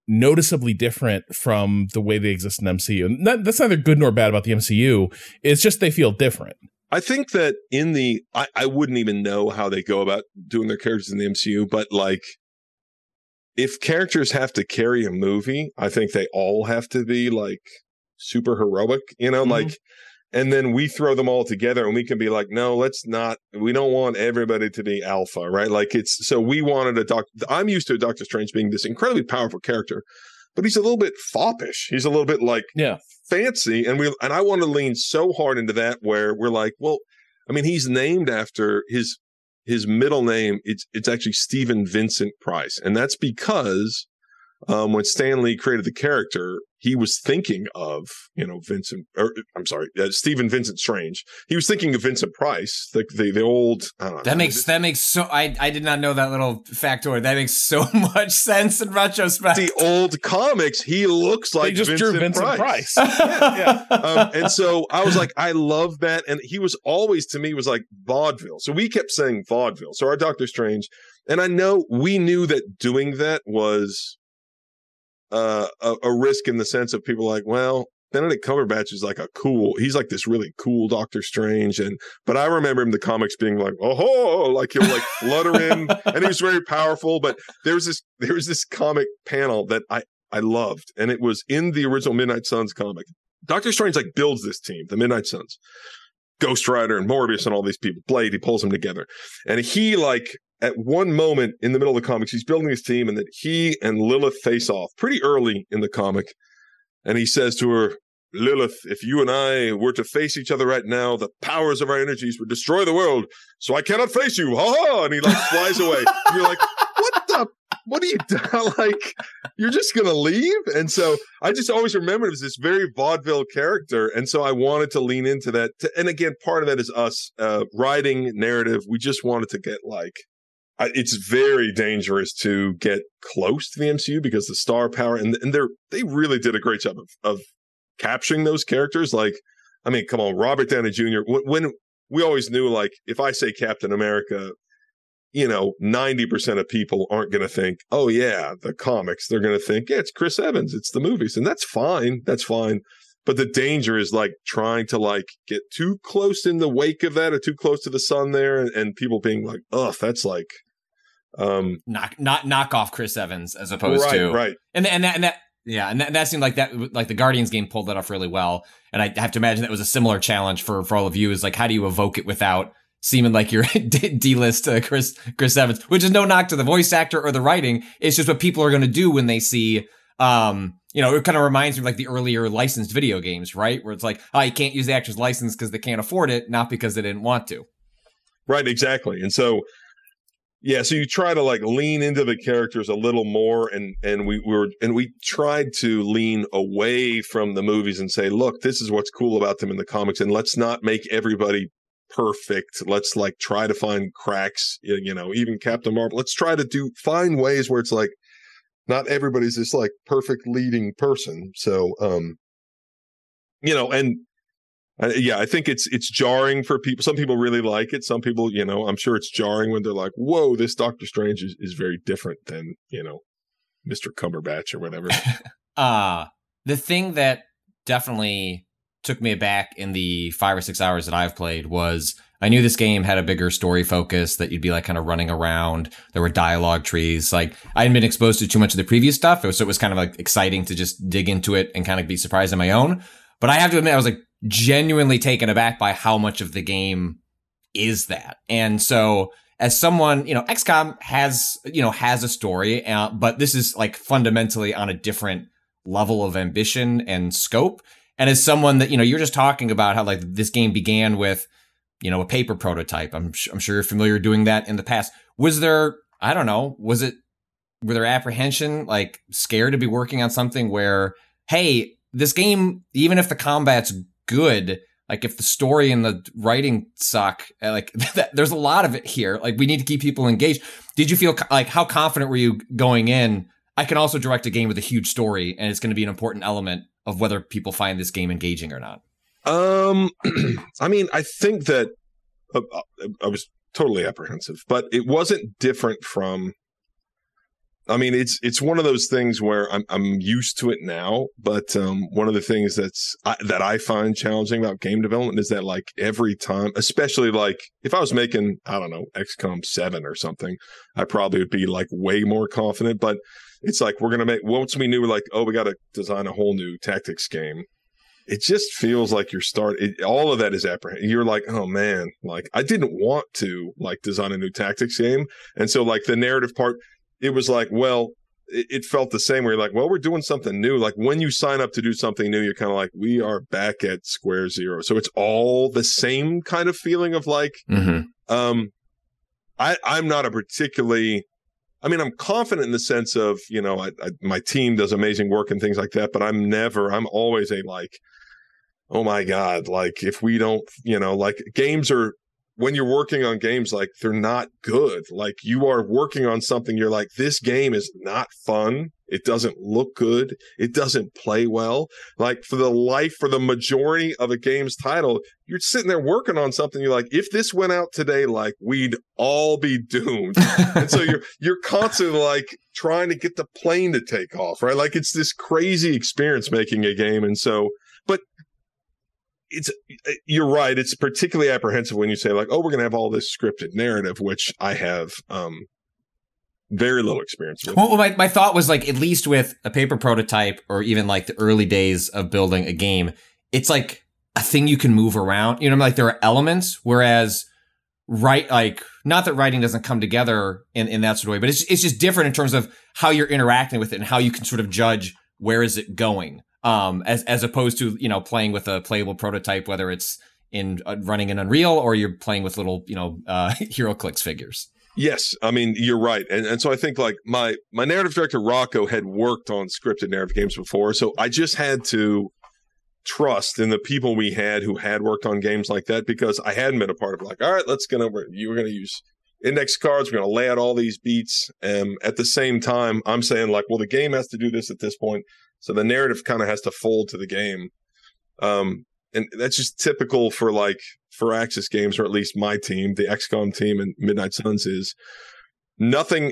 noticeably different from the way they exist in MCU. That's neither good nor bad about the MCU. It's just they feel different. I think that I wouldn't even know how they go about doing their characters in the MCU, but like if characters have to carry a movie, I think they all have to be like super heroic, you know, mm-hmm. like, and then we throw them all together and we can be like, no, we don't want everybody to be alpha, right? Like I'm used to Doctor Strange being this incredibly powerful character, but he's a little bit foppish. He's a little bit like fancy. And I want to lean so hard into that where we're like, well, I mean, he's named after his middle name. It's actually Stephen Vincent Price. And that's because when Stan Lee created the character, he was thinking of, Stephen Vincent Strange. He was thinking of Vincent Price, the old. I did not know that little factoid. That makes so much sense in retrospect. The old comics, he looks like Vincent Price. Yeah. And so I was like, I love that. And he was always, to me, was like vaudeville. So we kept saying vaudeville. So our Doctor Strange, and I know we knew that doing that was a risk in the sense of people like, well, Benedict Cumberbatch is like he's like this really cool Doctor Strange. But I remember him in the comics being like, like he'll like flutter in, and he was very powerful. But there was this comic panel that I loved, and it was in the original Midnight Suns comic. Doctor Strange like builds this team, the Midnight Suns, Ghost Rider and Morbius and all these people, Blade, he pulls them together. And he like, at one moment in the middle of the comics, he's building his team, and that he and Lilith face off pretty early in the comic. And he says to her, Lilith, if you and I were to face each other right now, the powers of our energies would destroy the world. So I cannot face you. Ha ha. And he like flies away. And you're like, what are you doing? Like, you're just going to leave? And so I just always remembered it was this very vaudeville character. And so I wanted to lean into that. And again, part of that is us writing narrative. We just wanted to get like, it's very dangerous to get close to the MCU because the star power and they really did a great job of capturing those characters. Like, I mean, come on, Robert Downey Jr. When we always knew, like, if I say Captain America, 90% of people aren't going to think, oh yeah, the comics. They're going to think, yeah, it's Chris Evans, it's the movies, and that's fine. That's fine. But the danger is like trying to like get too close in the wake of that or too close to the sun there, and people being like, ugh, that's like knock off Chris Evans as opposed to right. And that seemed like that, like the Guardians game pulled that off really well. And I have to imagine that was a similar challenge for all of you, is like, how do you evoke it without seeming like you're D-list Chris Evans, which is no knock to the voice actor or the writing. It's just what people are going to do when they see, it kind of reminds me of like the earlier licensed video games, right? Where it's like, oh, you can't use the actor's license because they can't afford it, not because they didn't want to. Right, exactly. And so, yeah, so you try to like lean into the characters a little more, and we tried to lean away from the movies and say, look, this is what's cool about them in the comics, and let's not make everybody perfect. Let's like try to find cracks, even Captain Marvel. Let's try to find ways where it's like, not everybody's this like perfect leading person. So, I think it's jarring for people. Some people really like it. Some people, I'm sure it's jarring when they're like, whoa, this Doctor Strange is very different than, Mr. Cumberbatch or whatever. The thing that definitely took me aback in the 5 or 6 hours that I've played was, I knew this game had a bigger story focus, that you'd be like kind of running around. There were dialogue trees. Like, I hadn't been exposed to too much of the previous stuff. So it was kind of like exciting to just dig into it and kind of be surprised on my own. But I have to admit, I was like genuinely taken aback by how much of the game is that. And so as someone, XCOM has a story, but this is like fundamentally on a different level of ambition and scope. And as someone that, you're just talking about how like this game began with, a paper prototype. I'm sure you're familiar doing that in the past. Were there apprehension, like scared to be working on something where, hey, this game, even if the combat's good, like if the story and the writing suck, like there's a lot of it here. Like, we need to keep people engaged. Did you feel like, how confident were you going in? I can also direct a game with a huge story, and it's going to be an important element of whether people find this game engaging or not. I mean, I think that I was totally apprehensive, but it wasn't different from. I mean, it's one of those things where I'm used to it now, but one of the things that I find challenging about game development is that, like, every time, especially, like, if I was making, I don't know, XCOM 7 or something, I probably would be, like, way more confident. But it's like, once we knew, like, oh, we got to design a whole new tactics game, it just feels like all of that is apprehension. You're like, oh man, like, I didn't want to, like, design a new tactics game. And so, like, the narrative part, it was like, well, it felt the same where you're like, well, we're doing something new. Like, when you sign up to do something new, you're kind of like, we are back at square zero. So it's all the same kind of feeling of like, I'm not a particularly, I mean, I'm confident in the sense of, you know, my team does amazing work and things like that, but I'm always a like, oh my God, like, if we don't, you know, like, games are, when you're working on games, like, they're not good. Like, you are working on something, you're like, this game is not fun. It doesn't look good. It doesn't play well. Like, for the majority of a game's title, you're sitting there working on something. You're like, if this went out today, like, we'd all be doomed. And so you're constantly, like, trying to get the plane to take off, right? Like, it's this crazy experience making a game. And so, but you're right. It's particularly apprehensive when you say, like, oh, we're going to have all this scripted narrative, which I have very little experience with. Well, my thought was, like, at least with a paper prototype or even, like, the early days of building a game, it's like a thing you can move around. You know, like, there are elements, whereas like, not that writing doesn't come together in that sort of way, but it's just different in terms of how you're interacting with it and how you can sort of judge where is it going. As opposed to, you know, playing with a playable prototype, whether it's in running in Unreal or you're playing with little, you know, HeroClix figures. Yes, I mean, you're right. And so I think, like, my narrative director, Rocco, had worked on scripted narrative games before. So I just had to trust in the people we had who had worked on games like that, because I hadn't been a part of, like, all right, you were going to use index cards. We're going to lay out all these beats. And at the same time, I'm saying, like, well, the game has to do this at this point. So the narrative kind of has to fold to the game. And that's just typical for, like, Firaxis games, or at least my team, the XCOM team and Midnight Suns, is nothing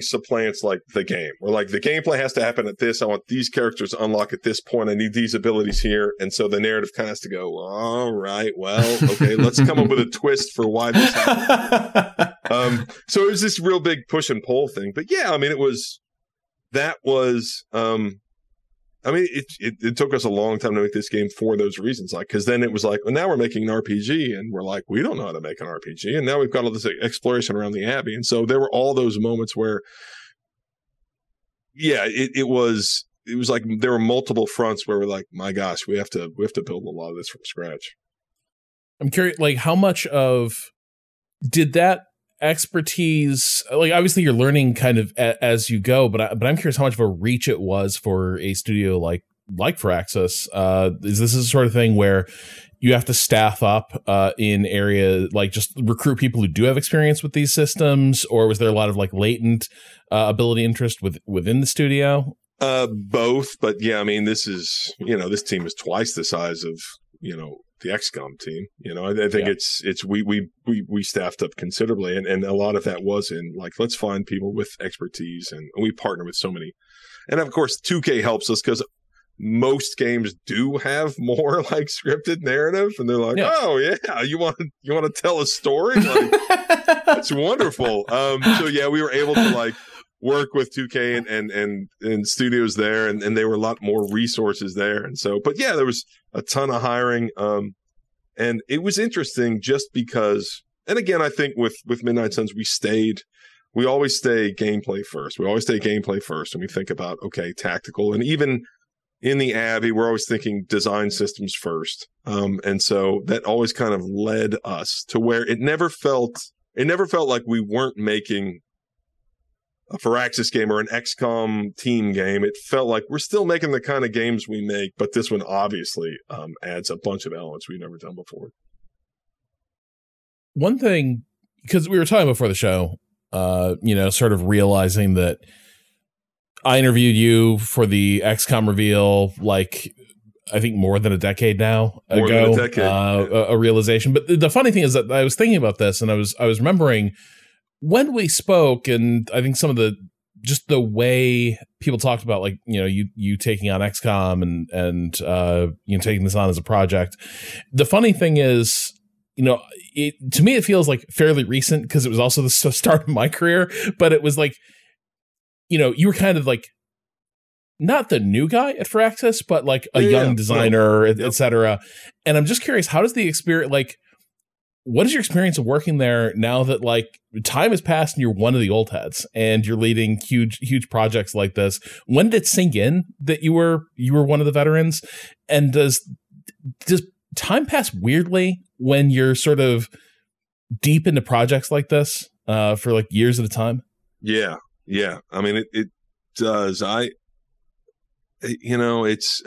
supplants, like, the game. We're like, the gameplay has to happen at this. I want these characters to unlock at this point. I need these abilities here. And so the narrative kind of has to go, all right, well, okay, let's come up with a twist for why this happened. So it was this real big push and pull thing. But yeah, I mean, it took us a long time to make this game for those reasons. Like, because then it was like, well, now we're making an RPG, and we're like, we don't know how to make an RPG, and now we've got all this exploration around the Abbey. And so there were all those moments where, yeah, it was like there were multiple fronts where we're like, my gosh, we have to build a lot of this from scratch. I'm curious, like, how much of did that expertise, like, obviously you're learning kind of as you go, but I'm curious how much of a reach it was for a studio like Firaxis. Is this a sort of thing where you have to staff up in area, like, just recruit people who do have experience with these systems, or was there a lot of, like, latent ability interest within the studio? Both, but yeah, I mean, this is, you know, this team is twice the size of, you know, the XCOM team. You know, I think we staffed up considerably, and a lot of that was in, like, let's find people with expertise, and we partner with so many. And of course 2K helps us, because most games do have more, like, scripted narrative, and they're like, oh yeah, you want to tell a story, like, that's wonderful. So yeah, we were able to, like, work with 2K and studios there, and they were a lot more resources there. And so, but yeah, there was a ton of hiring. And it was interesting just because, and again, I think with Midnight Suns, we always stay gameplay first. And we think about, okay, tactical, and even in the Abbey, we're always thinking design systems first. And so that always kind of led us to where it never felt like we weren't making a Firaxis game or an XCOM team game. It felt like we're still making the kind of games we make, but this one obviously adds a bunch of elements we've never done before. One thing, because we were talking before the show, you know, sort of realizing that I interviewed you for the XCOM reveal, like, I think more than a decade now more ago, than a decade. A realization. But the funny thing is that I was thinking about this, and I was remembering when we spoke, and I think some of the just the way people talked about, like, you know, you taking on XCOM and you know, taking this on as a project. The funny thing is, you know, to me it feels like fairly recent because it was also the start of my career, but it was like, you know, you were kind of like not the new guy at Firaxis, but like a young designer, etc. And I'm just curious, how does the experience, like, what is your experience of working there now that, like, time has passed and you're one of the old heads and you're leading huge projects like this? When did it sink in that you were one of the veterans? And does time pass weirdly when you're sort of deep into projects like this for like years at a time? Yeah. I mean, it does. You know, it's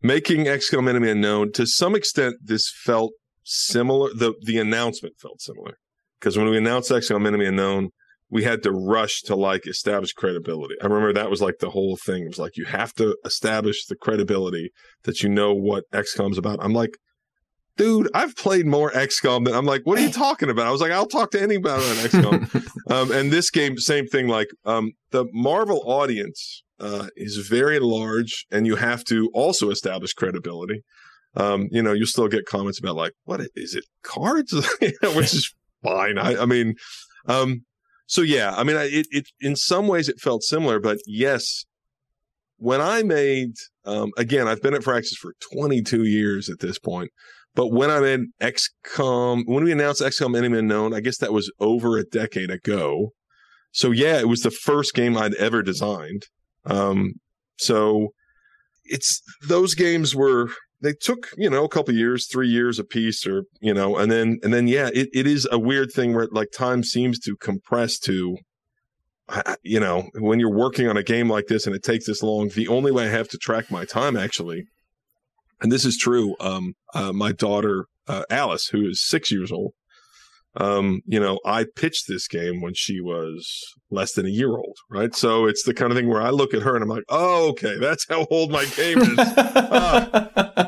making XCOM Enemy Unknown, to some extent, this felt similar. The announcement felt similar, because when we announced XCOM Enemy Unknown, we had to rush to, like, establish credibility. I remember that was like the whole thing. It was like, you have to establish the credibility that you know what XCOM's about. I'm like, dude, I've played more XCOM than, I'm like, what are you talking about? I was like, I'll talk to anybody on XCOM. And this game, same thing. Like, the Marvel audience is very large, and you have to also establish credibility. You know, you still get comments about, like, what is it, cards? You know, which is fine. It in some ways it felt similar, but yes, when I made, again, I've been at Firaxis for 22 years at this point, but when I made XCOM, when we announced XCOM Enemy Unknown, I guess that was over a decade ago. So yeah, it was the first game I'd ever designed. So it's, those games were, they took, you know, a couple of years, 3 years a piece, or, you know, and then yeah, it is a weird thing where, like, time seems to compress to, you know, when you're working on a game like this and it takes this long, the only way I have to track my time, actually, and this is true, my daughter, Alice, who is 6 years old, you know, I pitched this game when she was less than a year old, right? So it's the kind of thing where I look at her and I'm like, oh, okay, that's how old my game is.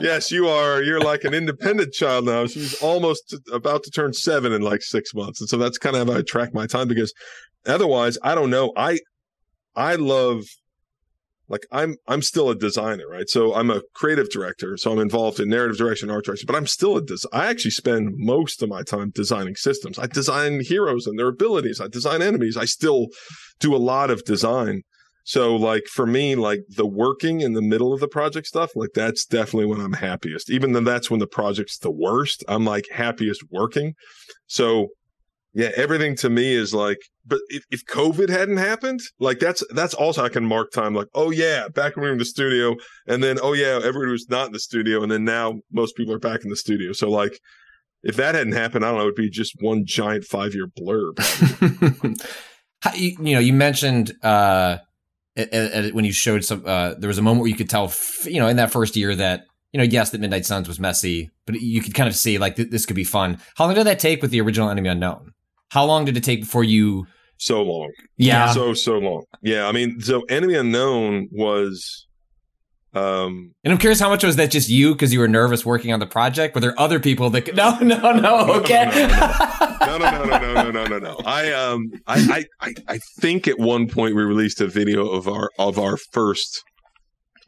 Yes, you are. You're like an independent child now. She's almost about to turn 7 in like 6 months. And so that's kind of how I track my time, because otherwise, I don't know. I love, like, I'm still a designer, right? So I'm a creative director. So I'm involved in narrative direction, art direction, but I'm still I actually spend most of my time designing systems. I design heroes and their abilities. I design enemies. I still do a lot of design. So, like, for me, like, the working in the middle of the project stuff, like, that's definitely when I'm happiest. Even though that's when the project's the worst, I'm, like, happiest working. So yeah, everything to me is like, but if COVID hadn't happened, like, that's also, I can mark time, like, oh yeah, back when we were in the studio, and then, oh yeah, everybody was not in the studio, and then now most people are back in the studio. So, like, if that hadn't happened, I don't know, it'd be just one giant 5-year blurb. You know, you mentioned when you showed some, there was a moment where you could tell, you know, in that first year that, you know, yes, that Midnight Suns was messy, but you could kind of see, like, this could be fun. How long did that take with the original Enemy Unknown? How long did it take before you? So long. Yeah. So long. Yeah. I mean, so Enemy Unknown was, and I'm curious, how much was that just you, because you were nervous working on the project? Were there other people that could? No. Okay. No. I think at one point we released a video of our first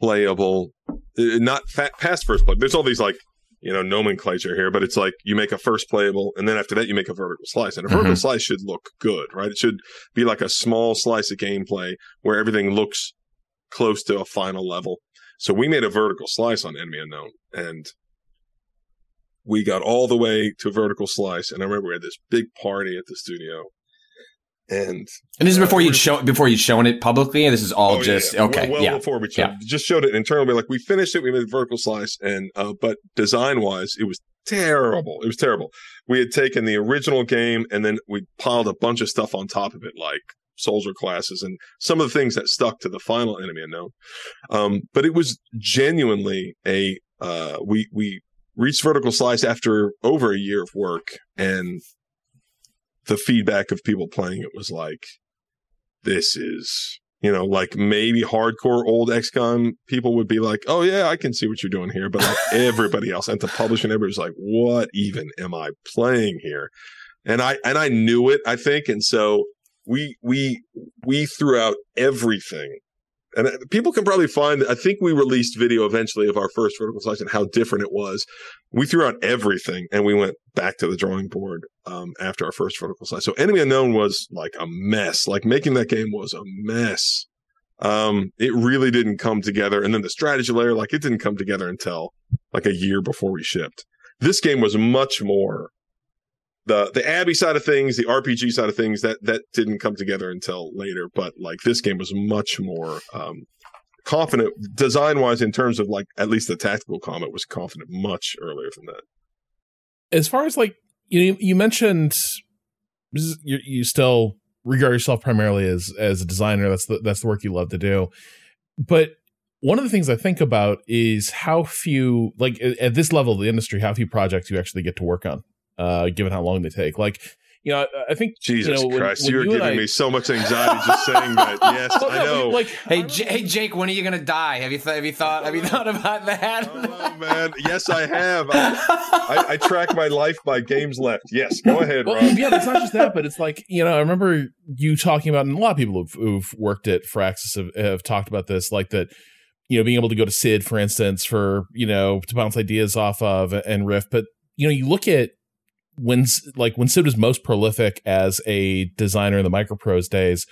playable, not past first play. There's all these, like, you know, nomenclature here, but it's like, you make a first playable, and then after that you make a vertical slice, and a vertical slice should look good, right? It should be like a small slice of gameplay where everything looks close to a final level. So we made a vertical slice on Enemy Unknown, and we got all the way to vertical slice, and I remember we had this big party at the studio, and this is before you'd shown it publicly, and this is all before we just showed it internally, like, we finished it, we made a vertical slice, and but design wise it was terrible. We had taken the original game and then we piled a bunch of stuff on top of it, like soldier classes and some of the things that stuck to the final Enemy Unknown, but it was genuinely a we reached vertical slice after over a year of work, and the feedback of people playing it was like, this is you know, like maybe hardcore old XCOM people would be like, oh yeah, I can see what you're doing here. But like everybody else and the publishing, everybody's like, what even am I playing here? And I knew it, I think. And so we threw out everything. And people can probably find, I think we released video eventually of our first vertical selection, how different it was. We threw out everything and we went back to the drawing board after our first vertical selection. So Enemy Unknown was like a mess. Like making that game was a mess. It really didn't come together. And then the strategy layer, like it didn't come together until like a year before we shipped. This game was much more the Abby side of things, the RPG side of things, that didn't come together until later. But like this game was much more confident design wise in terms of like at least the tactical combat was confident much earlier than that. As far as like you mentioned, you still regard yourself primarily as a designer. That's the work you love to do. But one of the things I think about is how few, like at this level of the industry, how few projects you actually get to work on. Given how long they take, like I think Jesus Christ, when you are giving me so much anxiety just saying that. Yes, well, no, I know. Like, hey, Jake, when are you gonna die? Have you thought about that? Oh man, yes, I have. I track my life by games left. Yes, go ahead, Rob. Well, yeah, it's not just that, but it's like I remember you talking about, and a lot of people who've worked at Firaxis have talked about this, like that. Being able to go to Sid, for instance, for to bounce ideas off of and riff, but you look at. When Sid was most prolific as a designer in the Microprose days,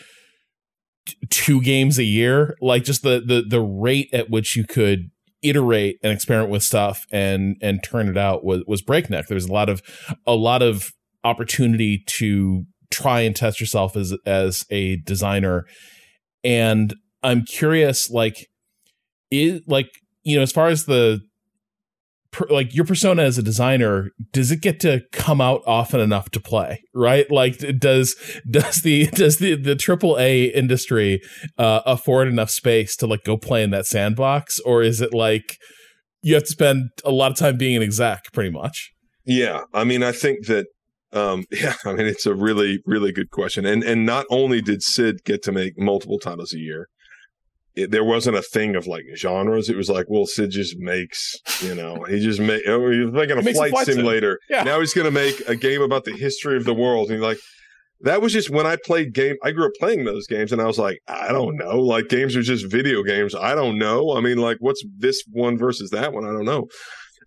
two games a year, like just the rate at which you could iterate and experiment with stuff and turn it out was breakneck. There was a lot of opportunity to try and test yourself as a designer. And I'm curious, like, as far as like your persona as a designer, does it get to come out often enough to play, right? Like does the AAA industry afford enough space to like go play in that sandbox, or is it like you have to spend a lot of time being an exec pretty much? Yeah. I mean, I think that, it's a really, really good question. And not only did Sid get to make multiple titles a year, there wasn't a thing of like genres. It was like, well, Sid just makes, he's making a flight simulator. Yeah. Now he's going to make a game about the history of the world. And like, that was just when I played I grew up playing those games and I was like, I don't know. Like games are just video games. I don't know. I mean, like what's this one versus that one? I don't know.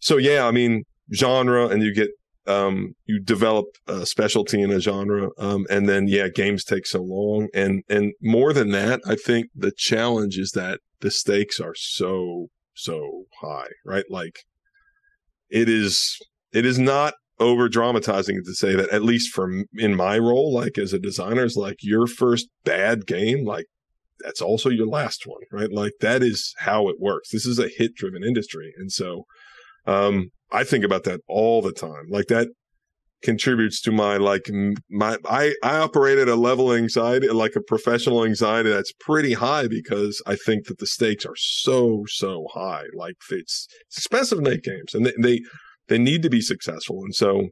So yeah, I mean, genre and you get, you develop a specialty in a genre, and then games take so long, and more than that, I think the challenge is that the stakes are so high, right? Like it is not over dramatizing to say that, at least in my role, like as a designer, is like your first bad game, like that's also your last one, right? Like that is how it works. This is a hit driven industry, and so I think about that all the time. Like that contributes to my, like my, I operate at a level of anxiety, like a professional anxiety that's pretty high because I think that the stakes are so high. Like it's expensive to make games and they need to be successful. And so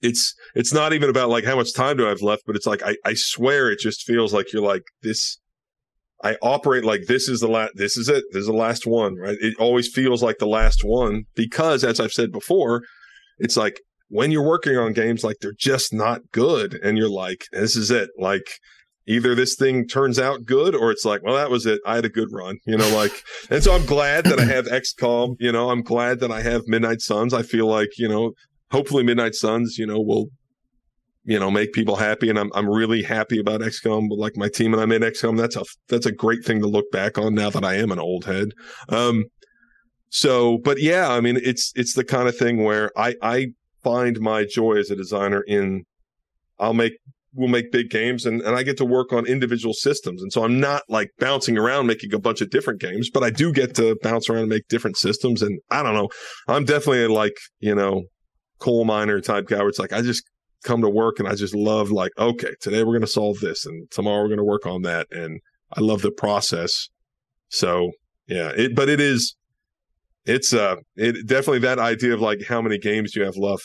it's not even about like how much time do I have left, but it's like, I swear it just feels like you're like this. I operate like this is it. This is the last one, right? It always feels like the last one because, as I've said before, it's like when you're working on games, like they're just not good. And you're like, this is it. Like either this thing turns out good or it's like, well, that was it. I had a good run, like, and so I'm glad that I have XCOM, I'm glad that I have Midnight Suns. I feel like, hopefully Midnight Suns, will make people happy, and I'm really happy about XCOM. But like my team and I made XCOM. That's a great thing to look back on now that I am an old head. But yeah, I mean, it's the kind of thing where I find my joy as a designer in we'll make big games, and I get to work on individual systems, and so I'm not like bouncing around making a bunch of different games, but I do get to bounce around and make different systems. And I don't know, I'm definitely like coal miner type guy where it's like I just come to work and I just love like, okay, today we're going to solve this and tomorrow we're going to work on that. And I love the process. So yeah, it definitely that idea of like how many games you have left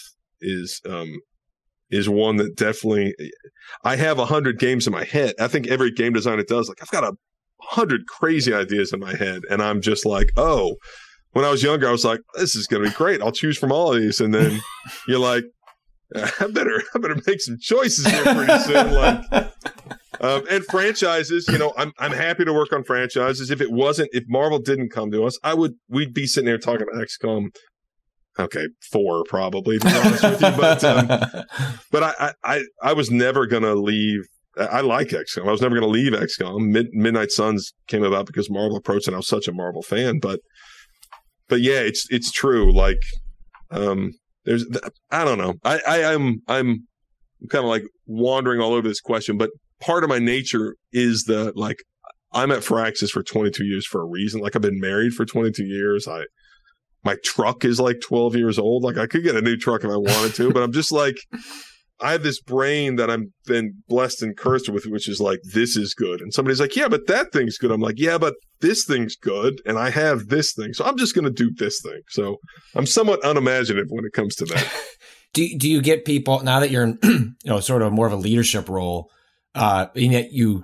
is one that definitely – I have 100 games in my head. I think every game designer does. Like, I've got 100 crazy ideas in my head, and I'm just like, oh, when I was younger, I was like, this is going to be great. I'll choose from all of these. And then you're like, I better make some choices here pretty soon. Like, and franchises, you know, I'm happy to work on franchises. If Marvel didn't come to us, we'd be sitting there talking about XCOM. Okay, 4 probably, to be honest with you. But I was never gonna leave. I like XCOM. I was never gonna leave XCOM. Midnight Suns came about because Marvel approached, and I was such a Marvel fan. But yeah, it's true. Like, there's, I don't know. I'm kind of like wandering all over this question, but part of my nature is that, like, I'm at Firaxis for 22 years for a reason. Like, I've been married for 22 years. My truck is like 12 years old. Like, I could get a new truck if I wanted to, but I'm just like, I have this brain that I've been blessed and cursed with, which is like, this is good. And somebody's like, yeah, but that thing's good. I'm like, yeah, but this thing's good. And I have this thing. So I'm just going to do this thing. So I'm somewhat unimaginative when it comes to that. Do you get people now that you're in, you know, sort of more of a leadership role, and yet you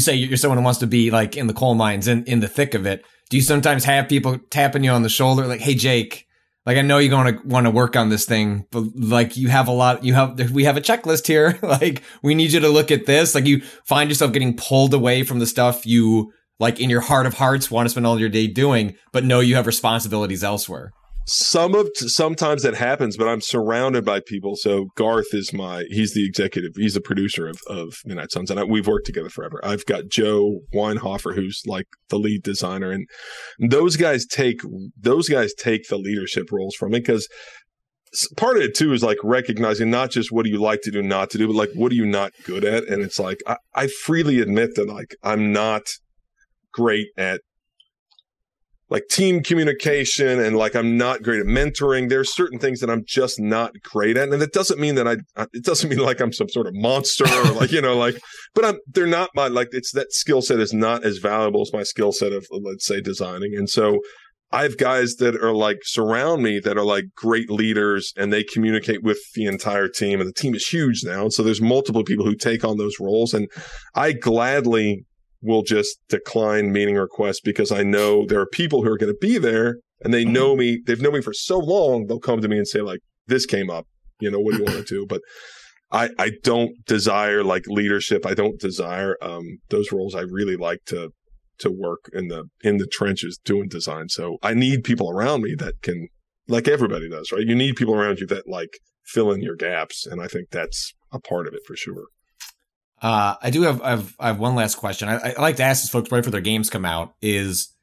say you're someone who wants to be like in the coal mines and in the thick of it. Do you sometimes have people tapping you on the shoulder? Like, hey, Jake, like, I know you're going to want to work on this thing, but like, we have a checklist here. Like, we need you to look at this. Like, you find yourself getting pulled away from the stuff you, like, in your heart of hearts want to spend all your day doing, but know you have responsibilities elsewhere. Sometimes that happens, but I'm surrounded by people. So Garth is he's the executive, he's the producer of Midnight Suns, and we've worked together forever. I've got Joe Weinhofer, who's like the lead designer, and those guys take the leadership roles from it, because part of it too is like recognizing not just what do you like to do, not to do, but like, what are you not good at? And it's like, I freely admit that, like, I'm not great at, like, team communication, and like, I'm not great at mentoring. There's certain things that I'm just not great at, and that doesn't mean that it doesn't mean like I'm some sort of monster or like, you know, like, but they're not my, like, it's that skill set is not as valuable as my skill set of, let's say, designing. And so I have guys that are like surround me that are like great leaders, and they communicate with the entire team, and the team is huge now. And so there's multiple people who take on those roles, and I gladly will just decline meeting requests, because I know there are people who are going to be there, and they know me. They've known me for so long, they'll come to me and say, like, this came up, you know, what do you want to do? But I don't desire, like, leadership. I don't desire those roles. I really like to work in the trenches doing design. So I need people around me that can, like everybody does, right? You need people around you that, like, fill in your gaps, and I think that's a part of it for sure. I have one last question. I like to ask this folks right before their games come out is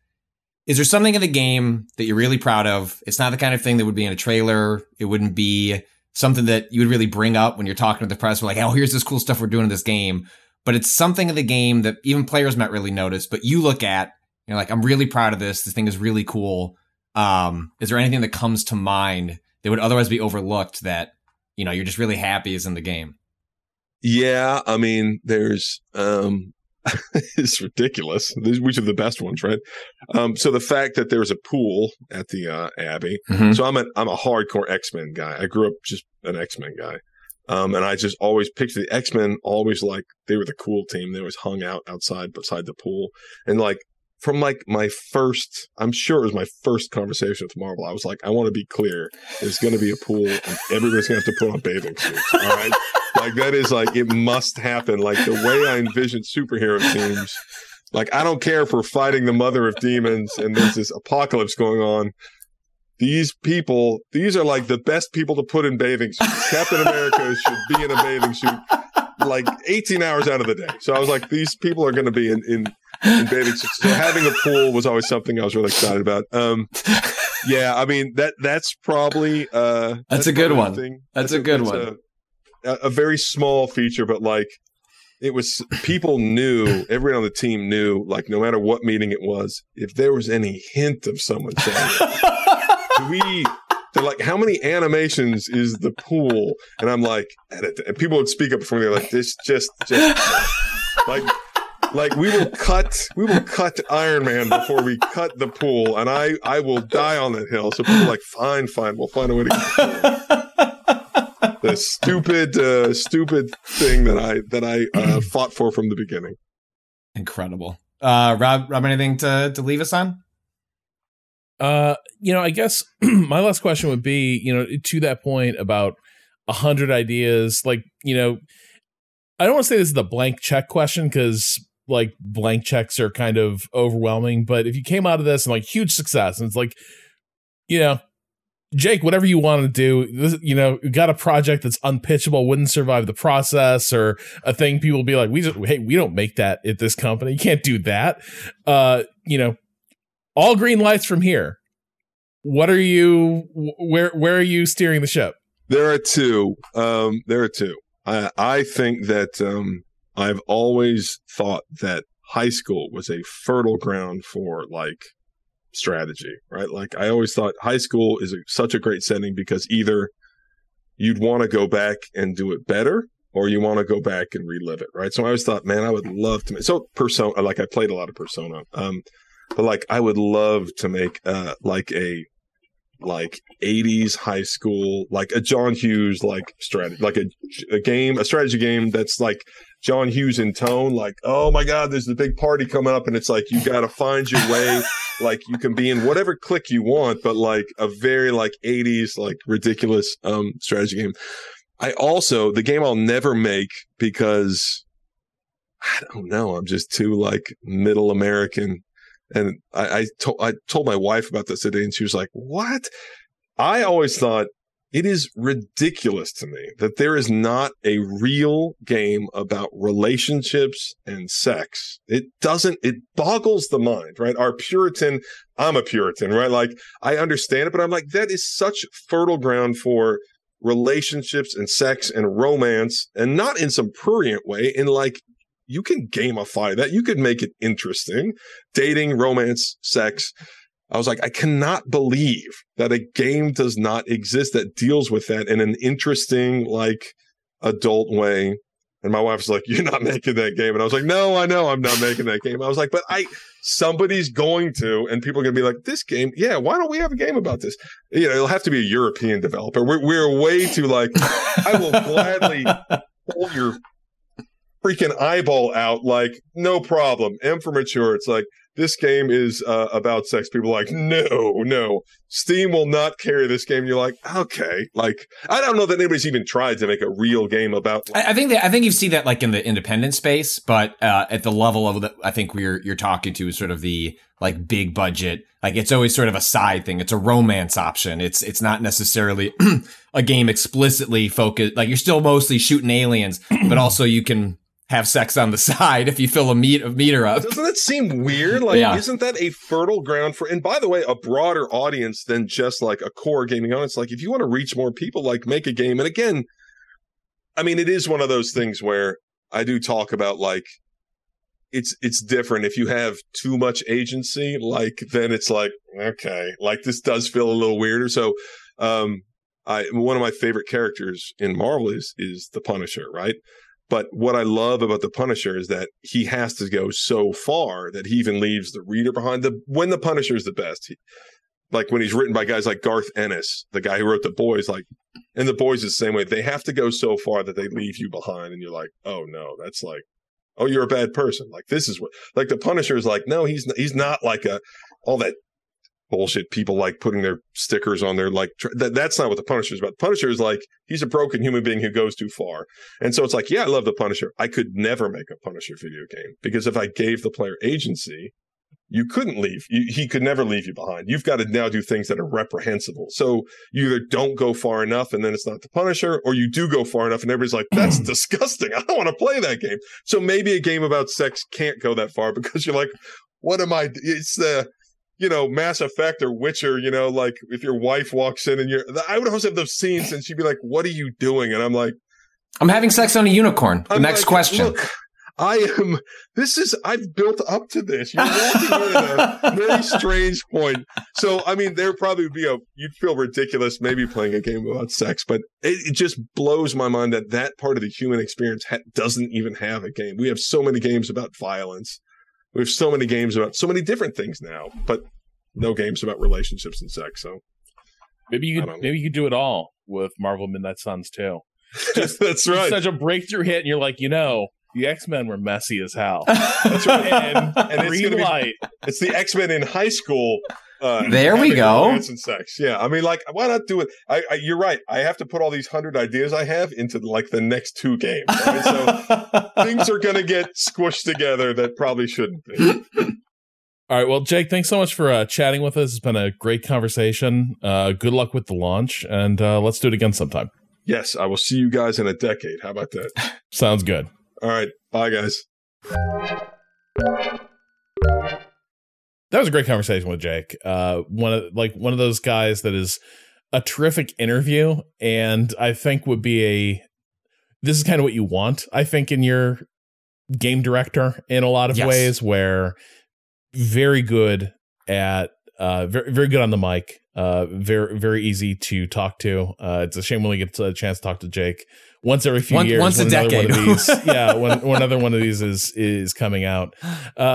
there something in the game that you're really proud of? It's not the kind of thing that would be in a trailer. It wouldn't be something that you would really bring up when you're talking to the press. We're like, oh, here's this cool stuff we're doing in this game. But it's something in the game that even players might really notice, but you look at, you're like, I'm really proud of this. This thing is really cool. Is there anything that comes to mind that would otherwise be overlooked that, you know, you're just really happy is in the game? Yeah, I mean, there's it's ridiculous. Which are the best ones, right? So the fact that there's a pool at the Abbey. Mm-hmm. So I'm a hardcore X-Men guy. I grew up just an X-Men guy, and I just always picture the X-Men always like they were the cool team. They always hung out outside beside the pool, and like from like my first conversation with Marvel, I was like, I want to be clear, there's going to be a pool, and everybody's going to have to put on bathing suits. All right. Like, that is like, it must happen. Like, the way I envision superhero teams, like, I don't care if we're fighting the mother of demons and there's this apocalypse going on. These people, these are like the best people to put in bathing suits. Captain America should be in a bathing suit like 18 hours out of the day. So I was like, these people are going to be in bathing suits. So having a pool was always something I was really excited about. Yeah, I mean, that's probably that's a good one. That's a good one. A very small feature, but like it was, people knew, everyone on the team knew, like no matter what meeting it was, if there was any hint of someone saying, they're like, how many animations is the pool? And I'm like, and people would speak up for me. They're like, this just like we will cut Iron Man before we cut the pool, and I will die on that hill. So people are like, fine, we'll find a way to get the pool. the stupid thing that I fought for from the beginning. Incredible. Rob, anything to leave us on? I guess my last question would be, to that point about 100 ideas, I don't want to say this is the blank check question because blank checks are kind of overwhelming, but if you came out of this and huge success and it's Jake, whatever you want to do, you got a project that's unpitchable, wouldn't survive the process, or a thing people will be like, we don't make that at this company. You can't do that. All green lights from here. What are you, where are you steering the ship? There are two. I think that I've always thought that high school was a fertile ground for strategy, right? I always thought high school is such a great setting because either you'd want to go back and do it better or you want to go back and relive it, right? So I always thought, man, I would love to make... So Persona, I played a lot of Persona, but I would love to make a 80s high school, a John Hughes, strategy, a strategy game that's John Hughes in tone, oh my God, there's the big party coming up. And it's you got to find your way. You can be in whatever clique you want, but a very 80s, ridiculous, strategy game. The game I'll never make because I don't know, I'm just too middle American. And I told my wife about this today and she was like, what? I always thought, it is ridiculous to me that there is not a real game about relationships and sex. It boggles the mind, right? I'm a Puritan, right? I understand it, but I'm that is such fertile ground for relationships and sex and romance, and not in some prurient way, in you can gamify that. You could make it interesting. Dating, romance, sex. I was I cannot believe that a game does not exist that deals with that in an interesting, adult way. And my wife was like, you're not making that game. And I was like, no, I know I'm not making that game. I was like, but somebody's going to, and people are going to be like, this game, yeah, why don't we have a game about this? It'll have to be a European developer. We're way too I will gladly pull your freaking eyeball out. No problem. M for mature. It's this game is about sex. People are no, Steam will not carry this game. You're okay. I don't know that anybody's even tried to make a real game about. I think you see that in the independent space, but at the level of that, I think you're talking to is sort of the big budget. It's always sort of a side thing. It's a romance option. It's not necessarily a game explicitly focused. You're still mostly shooting aliens, but also you can have sex on the side if you fill a meter up. Doesn't that seem weird? Yeah. Isn't that a fertile ground for, and by the way, a broader audience than just a core gaming audience? If you want to reach more people, make a game. And again, I mean, it is one of those things where I do talk about it's different. If you have too much agency, then it's okay, this does feel a little weirder. So, one of my favorite characters in Marvel is the Punisher, right? But what I love about the Punisher is that he has to go so far that he even leaves the reader behind. When the Punisher is the best, when he's written by guys like Garth Ennis, the guy who wrote The Boys, and The Boys is the same way. They have to go so far that they leave you behind, and you're oh no, that's oh, you're a bad person. This is what the Punisher is no, he's not all that bullshit people putting their stickers on their that's not what the Punisher is about. The Punisher is he's a broken human being who goes too far. And so it's yeah, I love the Punisher. I could never make a Punisher video game because if I gave the player agency, you couldn't leave. He could never leave you behind. You've got to now do things that are reprehensible. So you either don't go far enough and then it's not the Punisher, or you do go far enough and everybody's that's disgusting. I don't want to play that game. So maybe a game about sex can't go that far because you're what am I? It's the Mass Effect or Witcher, if your wife walks in and I would always have those scenes and she'd be like, what are you doing? And I'm I'm having sex on a unicorn. The next question. Look, I've built up to this. You're walking in at a very strange point. So, I mean, there probably would be you'd feel ridiculous maybe playing a game about sex, but it just blows my mind that part of the human experience doesn't even have a game. We have so many games about violence. We have so many games about so many different things now, but no games about relationships and sex. So maybe you could do it all with Marvel Midnight Suns too. Just, that's right. Such a breakthrough hit, and you're like, you know, the X-Men were messy as hell. That's right. And it's Green Light. It's the X-Men in high school. There we go. And sex. Yeah, I mean, like, why not do it? You're right. I have to put all these 100 ideas I have into like the next two games. Right? So things are going to get squished together that probably shouldn't be. All right. Well, Jake, thanks so much for chatting with us. It's been a great conversation. Good luck with the launch, and let's do it again sometime. Yes, I will see you guys in a decade. How about that? Sounds good. All right. Bye, guys. That was a great conversation with Jake. One of those guys that is a terrific interview, and I think would be this is kind of what you want, I think, in your game director in a lot of ways, where very good at very, very good on the mic, very, very easy to talk to. It's a shame when we get a chance to talk to Jake once every few years. Once a decade. One of these, yeah, when another one of these is coming out.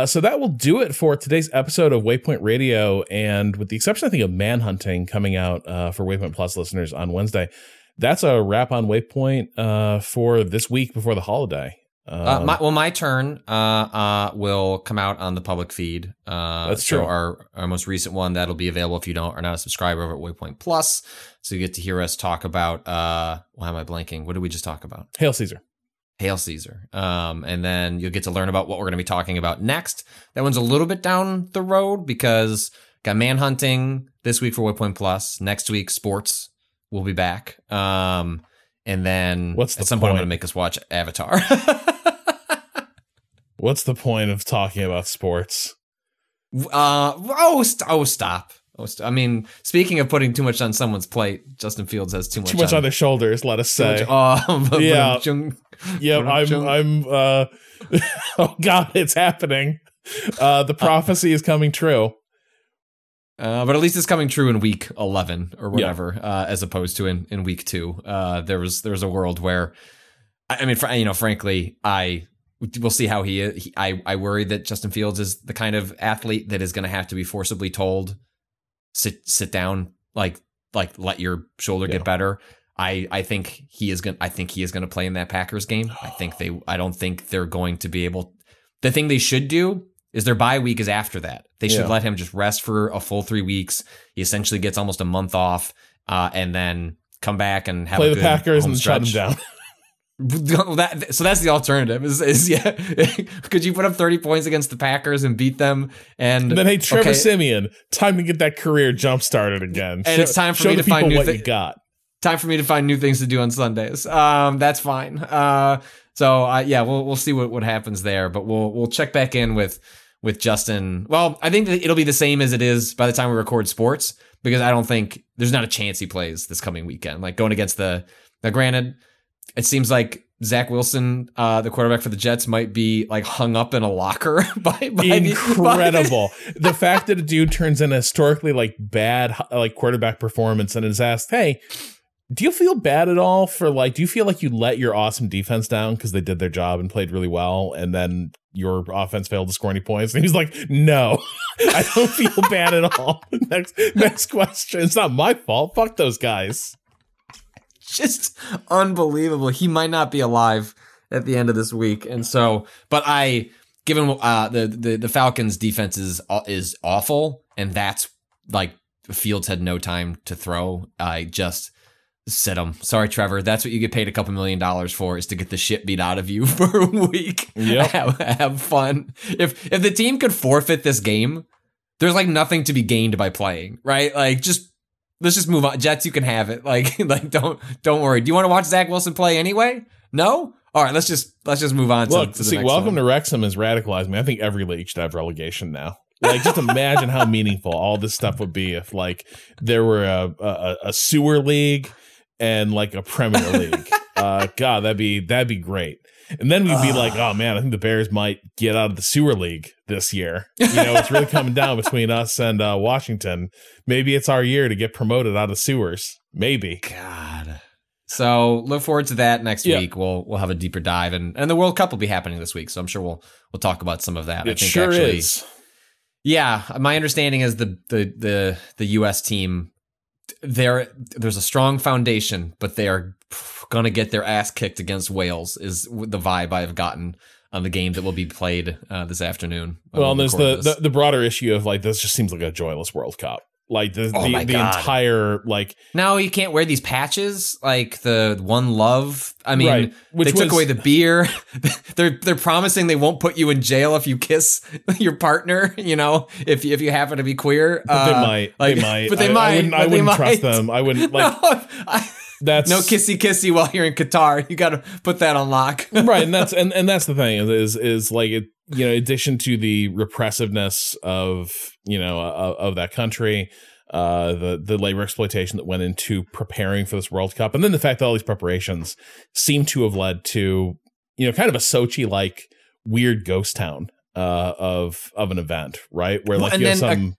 So that will do it for today's episode of Waypoint Radio. And with the exception, I think, of Manhunting coming out for Waypoint Plus listeners on Wednesday, that's a wrap on Waypoint for this week before the holiday. My turn will come out on the public feed. That's true. So our most recent one, that'll be available if you are not a subscriber over at Waypoint Plus. So you get to hear us talk about, why am I blanking? What did we just talk about? Hail Caesar. And then you'll get to learn about what we're going to be talking about next. That one's a little bit down the road because got Manhunting this week for Waypoint Plus. Next week, sports. We'll be back. And then at some point I'm going to make us watch Avatar. What's the point of talking about sports? Stop. I mean, speaking of putting too much on someone's plate, Justin Fields has too much on their shoulders, let us say. Yeah. Yeah, I'm oh God, it's happening. The prophecy is coming true. But at least it's coming true in week 11 or whatever, as opposed to in week 2. There was a world where, I mean, frankly, we'll see how I worry that Justin Fields is the kind of athlete that is going to have to be forcibly told, sit down, like let your shoulder get better. I think he is going to play in that Packers game. I don't think they're going to be able. The thing they should do is their bye week is after that. They should let him just rest for a full 3 weeks. He essentially gets almost a month off, and then come back and have play a good the Packers and stretch. Shut him down. So that's the alternative. Could you put up 30 points against the Packers and beat them? And then, hey, Trevor Siemian, time to get that career jump started again. And it's time for me to find what you got. Time for me to find new things to do on Sundays. That's fine. We'll see what happens there, but we'll check back in with Justin. Well, I think it'll be the same as it is by the time we record sports, because I don't think there's not a chance he plays this coming weekend. Like going against now granted, it seems like Zach Wilson, the quarterback for the Jets, might be like hung up in a locker. By incredible. The fact that a dude turns in a historically like bad like quarterback performance and is asked, hey, do you feel bad at all for like, do you feel like you let your awesome defense down because they did their job and played really well and then your offense failed to score any points? And he's like, no, I don't feel bad at all. Next question. It's not my fault. Fuck those guys. Just unbelievable. He might not be alive at the end of this week, and so. But given the Falcons' defense is awful, and that's like Fields had no time to throw. I just said, "I'm sorry, Trevor. That's what you get paid $2 million for, is to get the shit beat out of you for a week. Yep. Have fun. If the team could forfeit this game, there's like nothing to be gained by playing, right? Like just." Let's just move on. Jets, you can have it. Like don't worry. Do you want to watch Zach Wilson play anyway? No? All right, let's just move on. Look, to the next Welcome one. To Wrexham has radicalized me. I think every league should have relegation now. Like, just imagine how meaningful all this stuff would be if like there were a sewer league and like a Premier League. God, that'd be great. And then we'd be like, oh man, I think the Bears might get out of the sewer league this year. You know, it's really coming down between us and Washington. Maybe it's our year to get promoted out of sewers. Maybe. God. So look forward to that next week. We'll have a deeper dive, and the World Cup will be happening this week, so I'm sure we'll talk about some of that. I think my understanding is the U.S. team There's a strong foundation, but they are going to get their ass kicked against Wales is the vibe I've gotten on the game that will be played this afternoon. Well, and there's the broader issue of, like, this just seems like a joyless World Cup. Like the entire, like, now you can't wear these patches, like the One Love. I mean, right. Took away the beer. they're promising they won't put you in jail if you kiss your partner. You know, if you happen to be queer, but they might. Like, they might. But they might. I wouldn't trust them. I wouldn't. Like, no, that's no kissy while you're in Qatar. You got to put that on lock. Right, and that's the thing is like it. You know, in addition to the repressiveness of that country, the labor exploitation that went into preparing for this World Cup, and then the fact that all these preparations seem to have led to, you know, kind of a Sochi-like weird ghost town of an event, right? Where, like, you have some.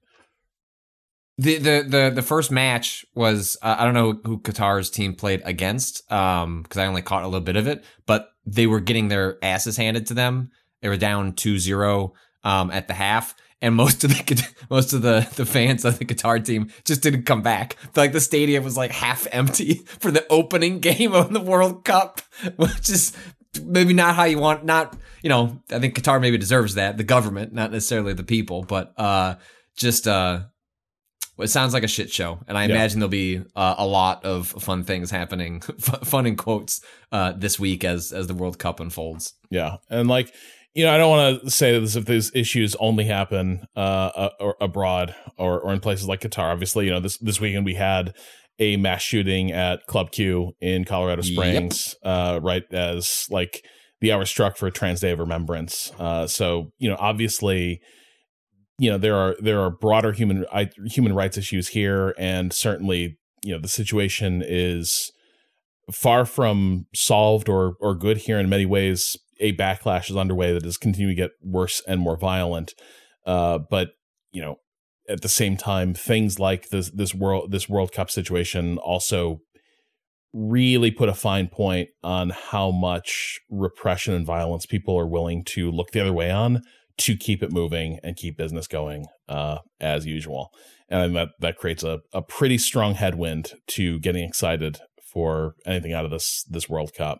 The first match was I don't know who Qatar's team played against, because I only caught a little bit of it, but they were getting their asses handed to them. They were down 2-0 at the half, and most of the fans of the Qatar team just didn't come back. Like, the stadium was like half empty for the opening game of the World Cup, which is maybe not how you want. Not, you know, I think Qatar maybe deserves that, the government, not necessarily the people, but it sounds like a shit show, and I imagine there'll be a lot of fun things happening, fun in quotes, this week as the World Cup unfolds. Yeah, and like. You know, I don't want to say that if these issues only happen abroad or in places like Qatar. Obviously, you know, this weekend we had a mass shooting at Club Q in Colorado Springs, right as, like, the hour struck for Trans Day of Remembrance. So, you know, obviously, you know, there are broader human rights issues here, and certainly, you know, the situation is far from solved or good here in many ways. A backlash is underway that is continuing to get worse and more violent. But, you know, at the same time, things like this World Cup situation also really put a fine point on how much repression and violence people are willing to look the other way on to keep it moving and keep business going as usual. And that creates a pretty strong headwind to getting excited for anything out of this World Cup.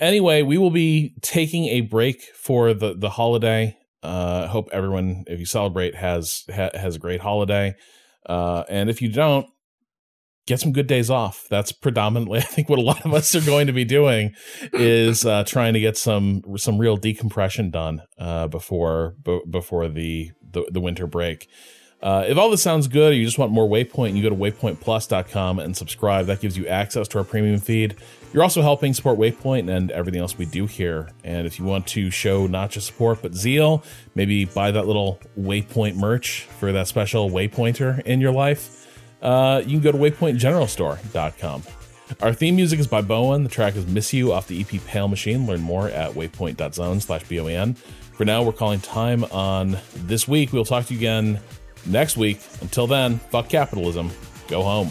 Anyway, we will be taking a break for the holiday. Hope everyone, if you celebrate, has a great holiday. And if you don't, get some good days off. That's predominantly, I think, what a lot of us are going to be doing is trying to get some real decompression done before the winter break. If all this sounds good, or you just want more Waypoint, you go to waypointplus.com and subscribe. That gives you access to our premium feed. You're also helping support Waypoint and everything else we do here. And if you want to show not just support, but zeal, maybe buy that little Waypoint merch for that special Waypointer in your life. You can go to waypointgeneralstore.com. Our theme music is by Bowen. The track is Miss You off the EP Pale Machine. Learn more at waypoint.zone/BOEN. For now, we're calling time on this week. We'll talk to you again next week. Until then, fuck capitalism. Go home.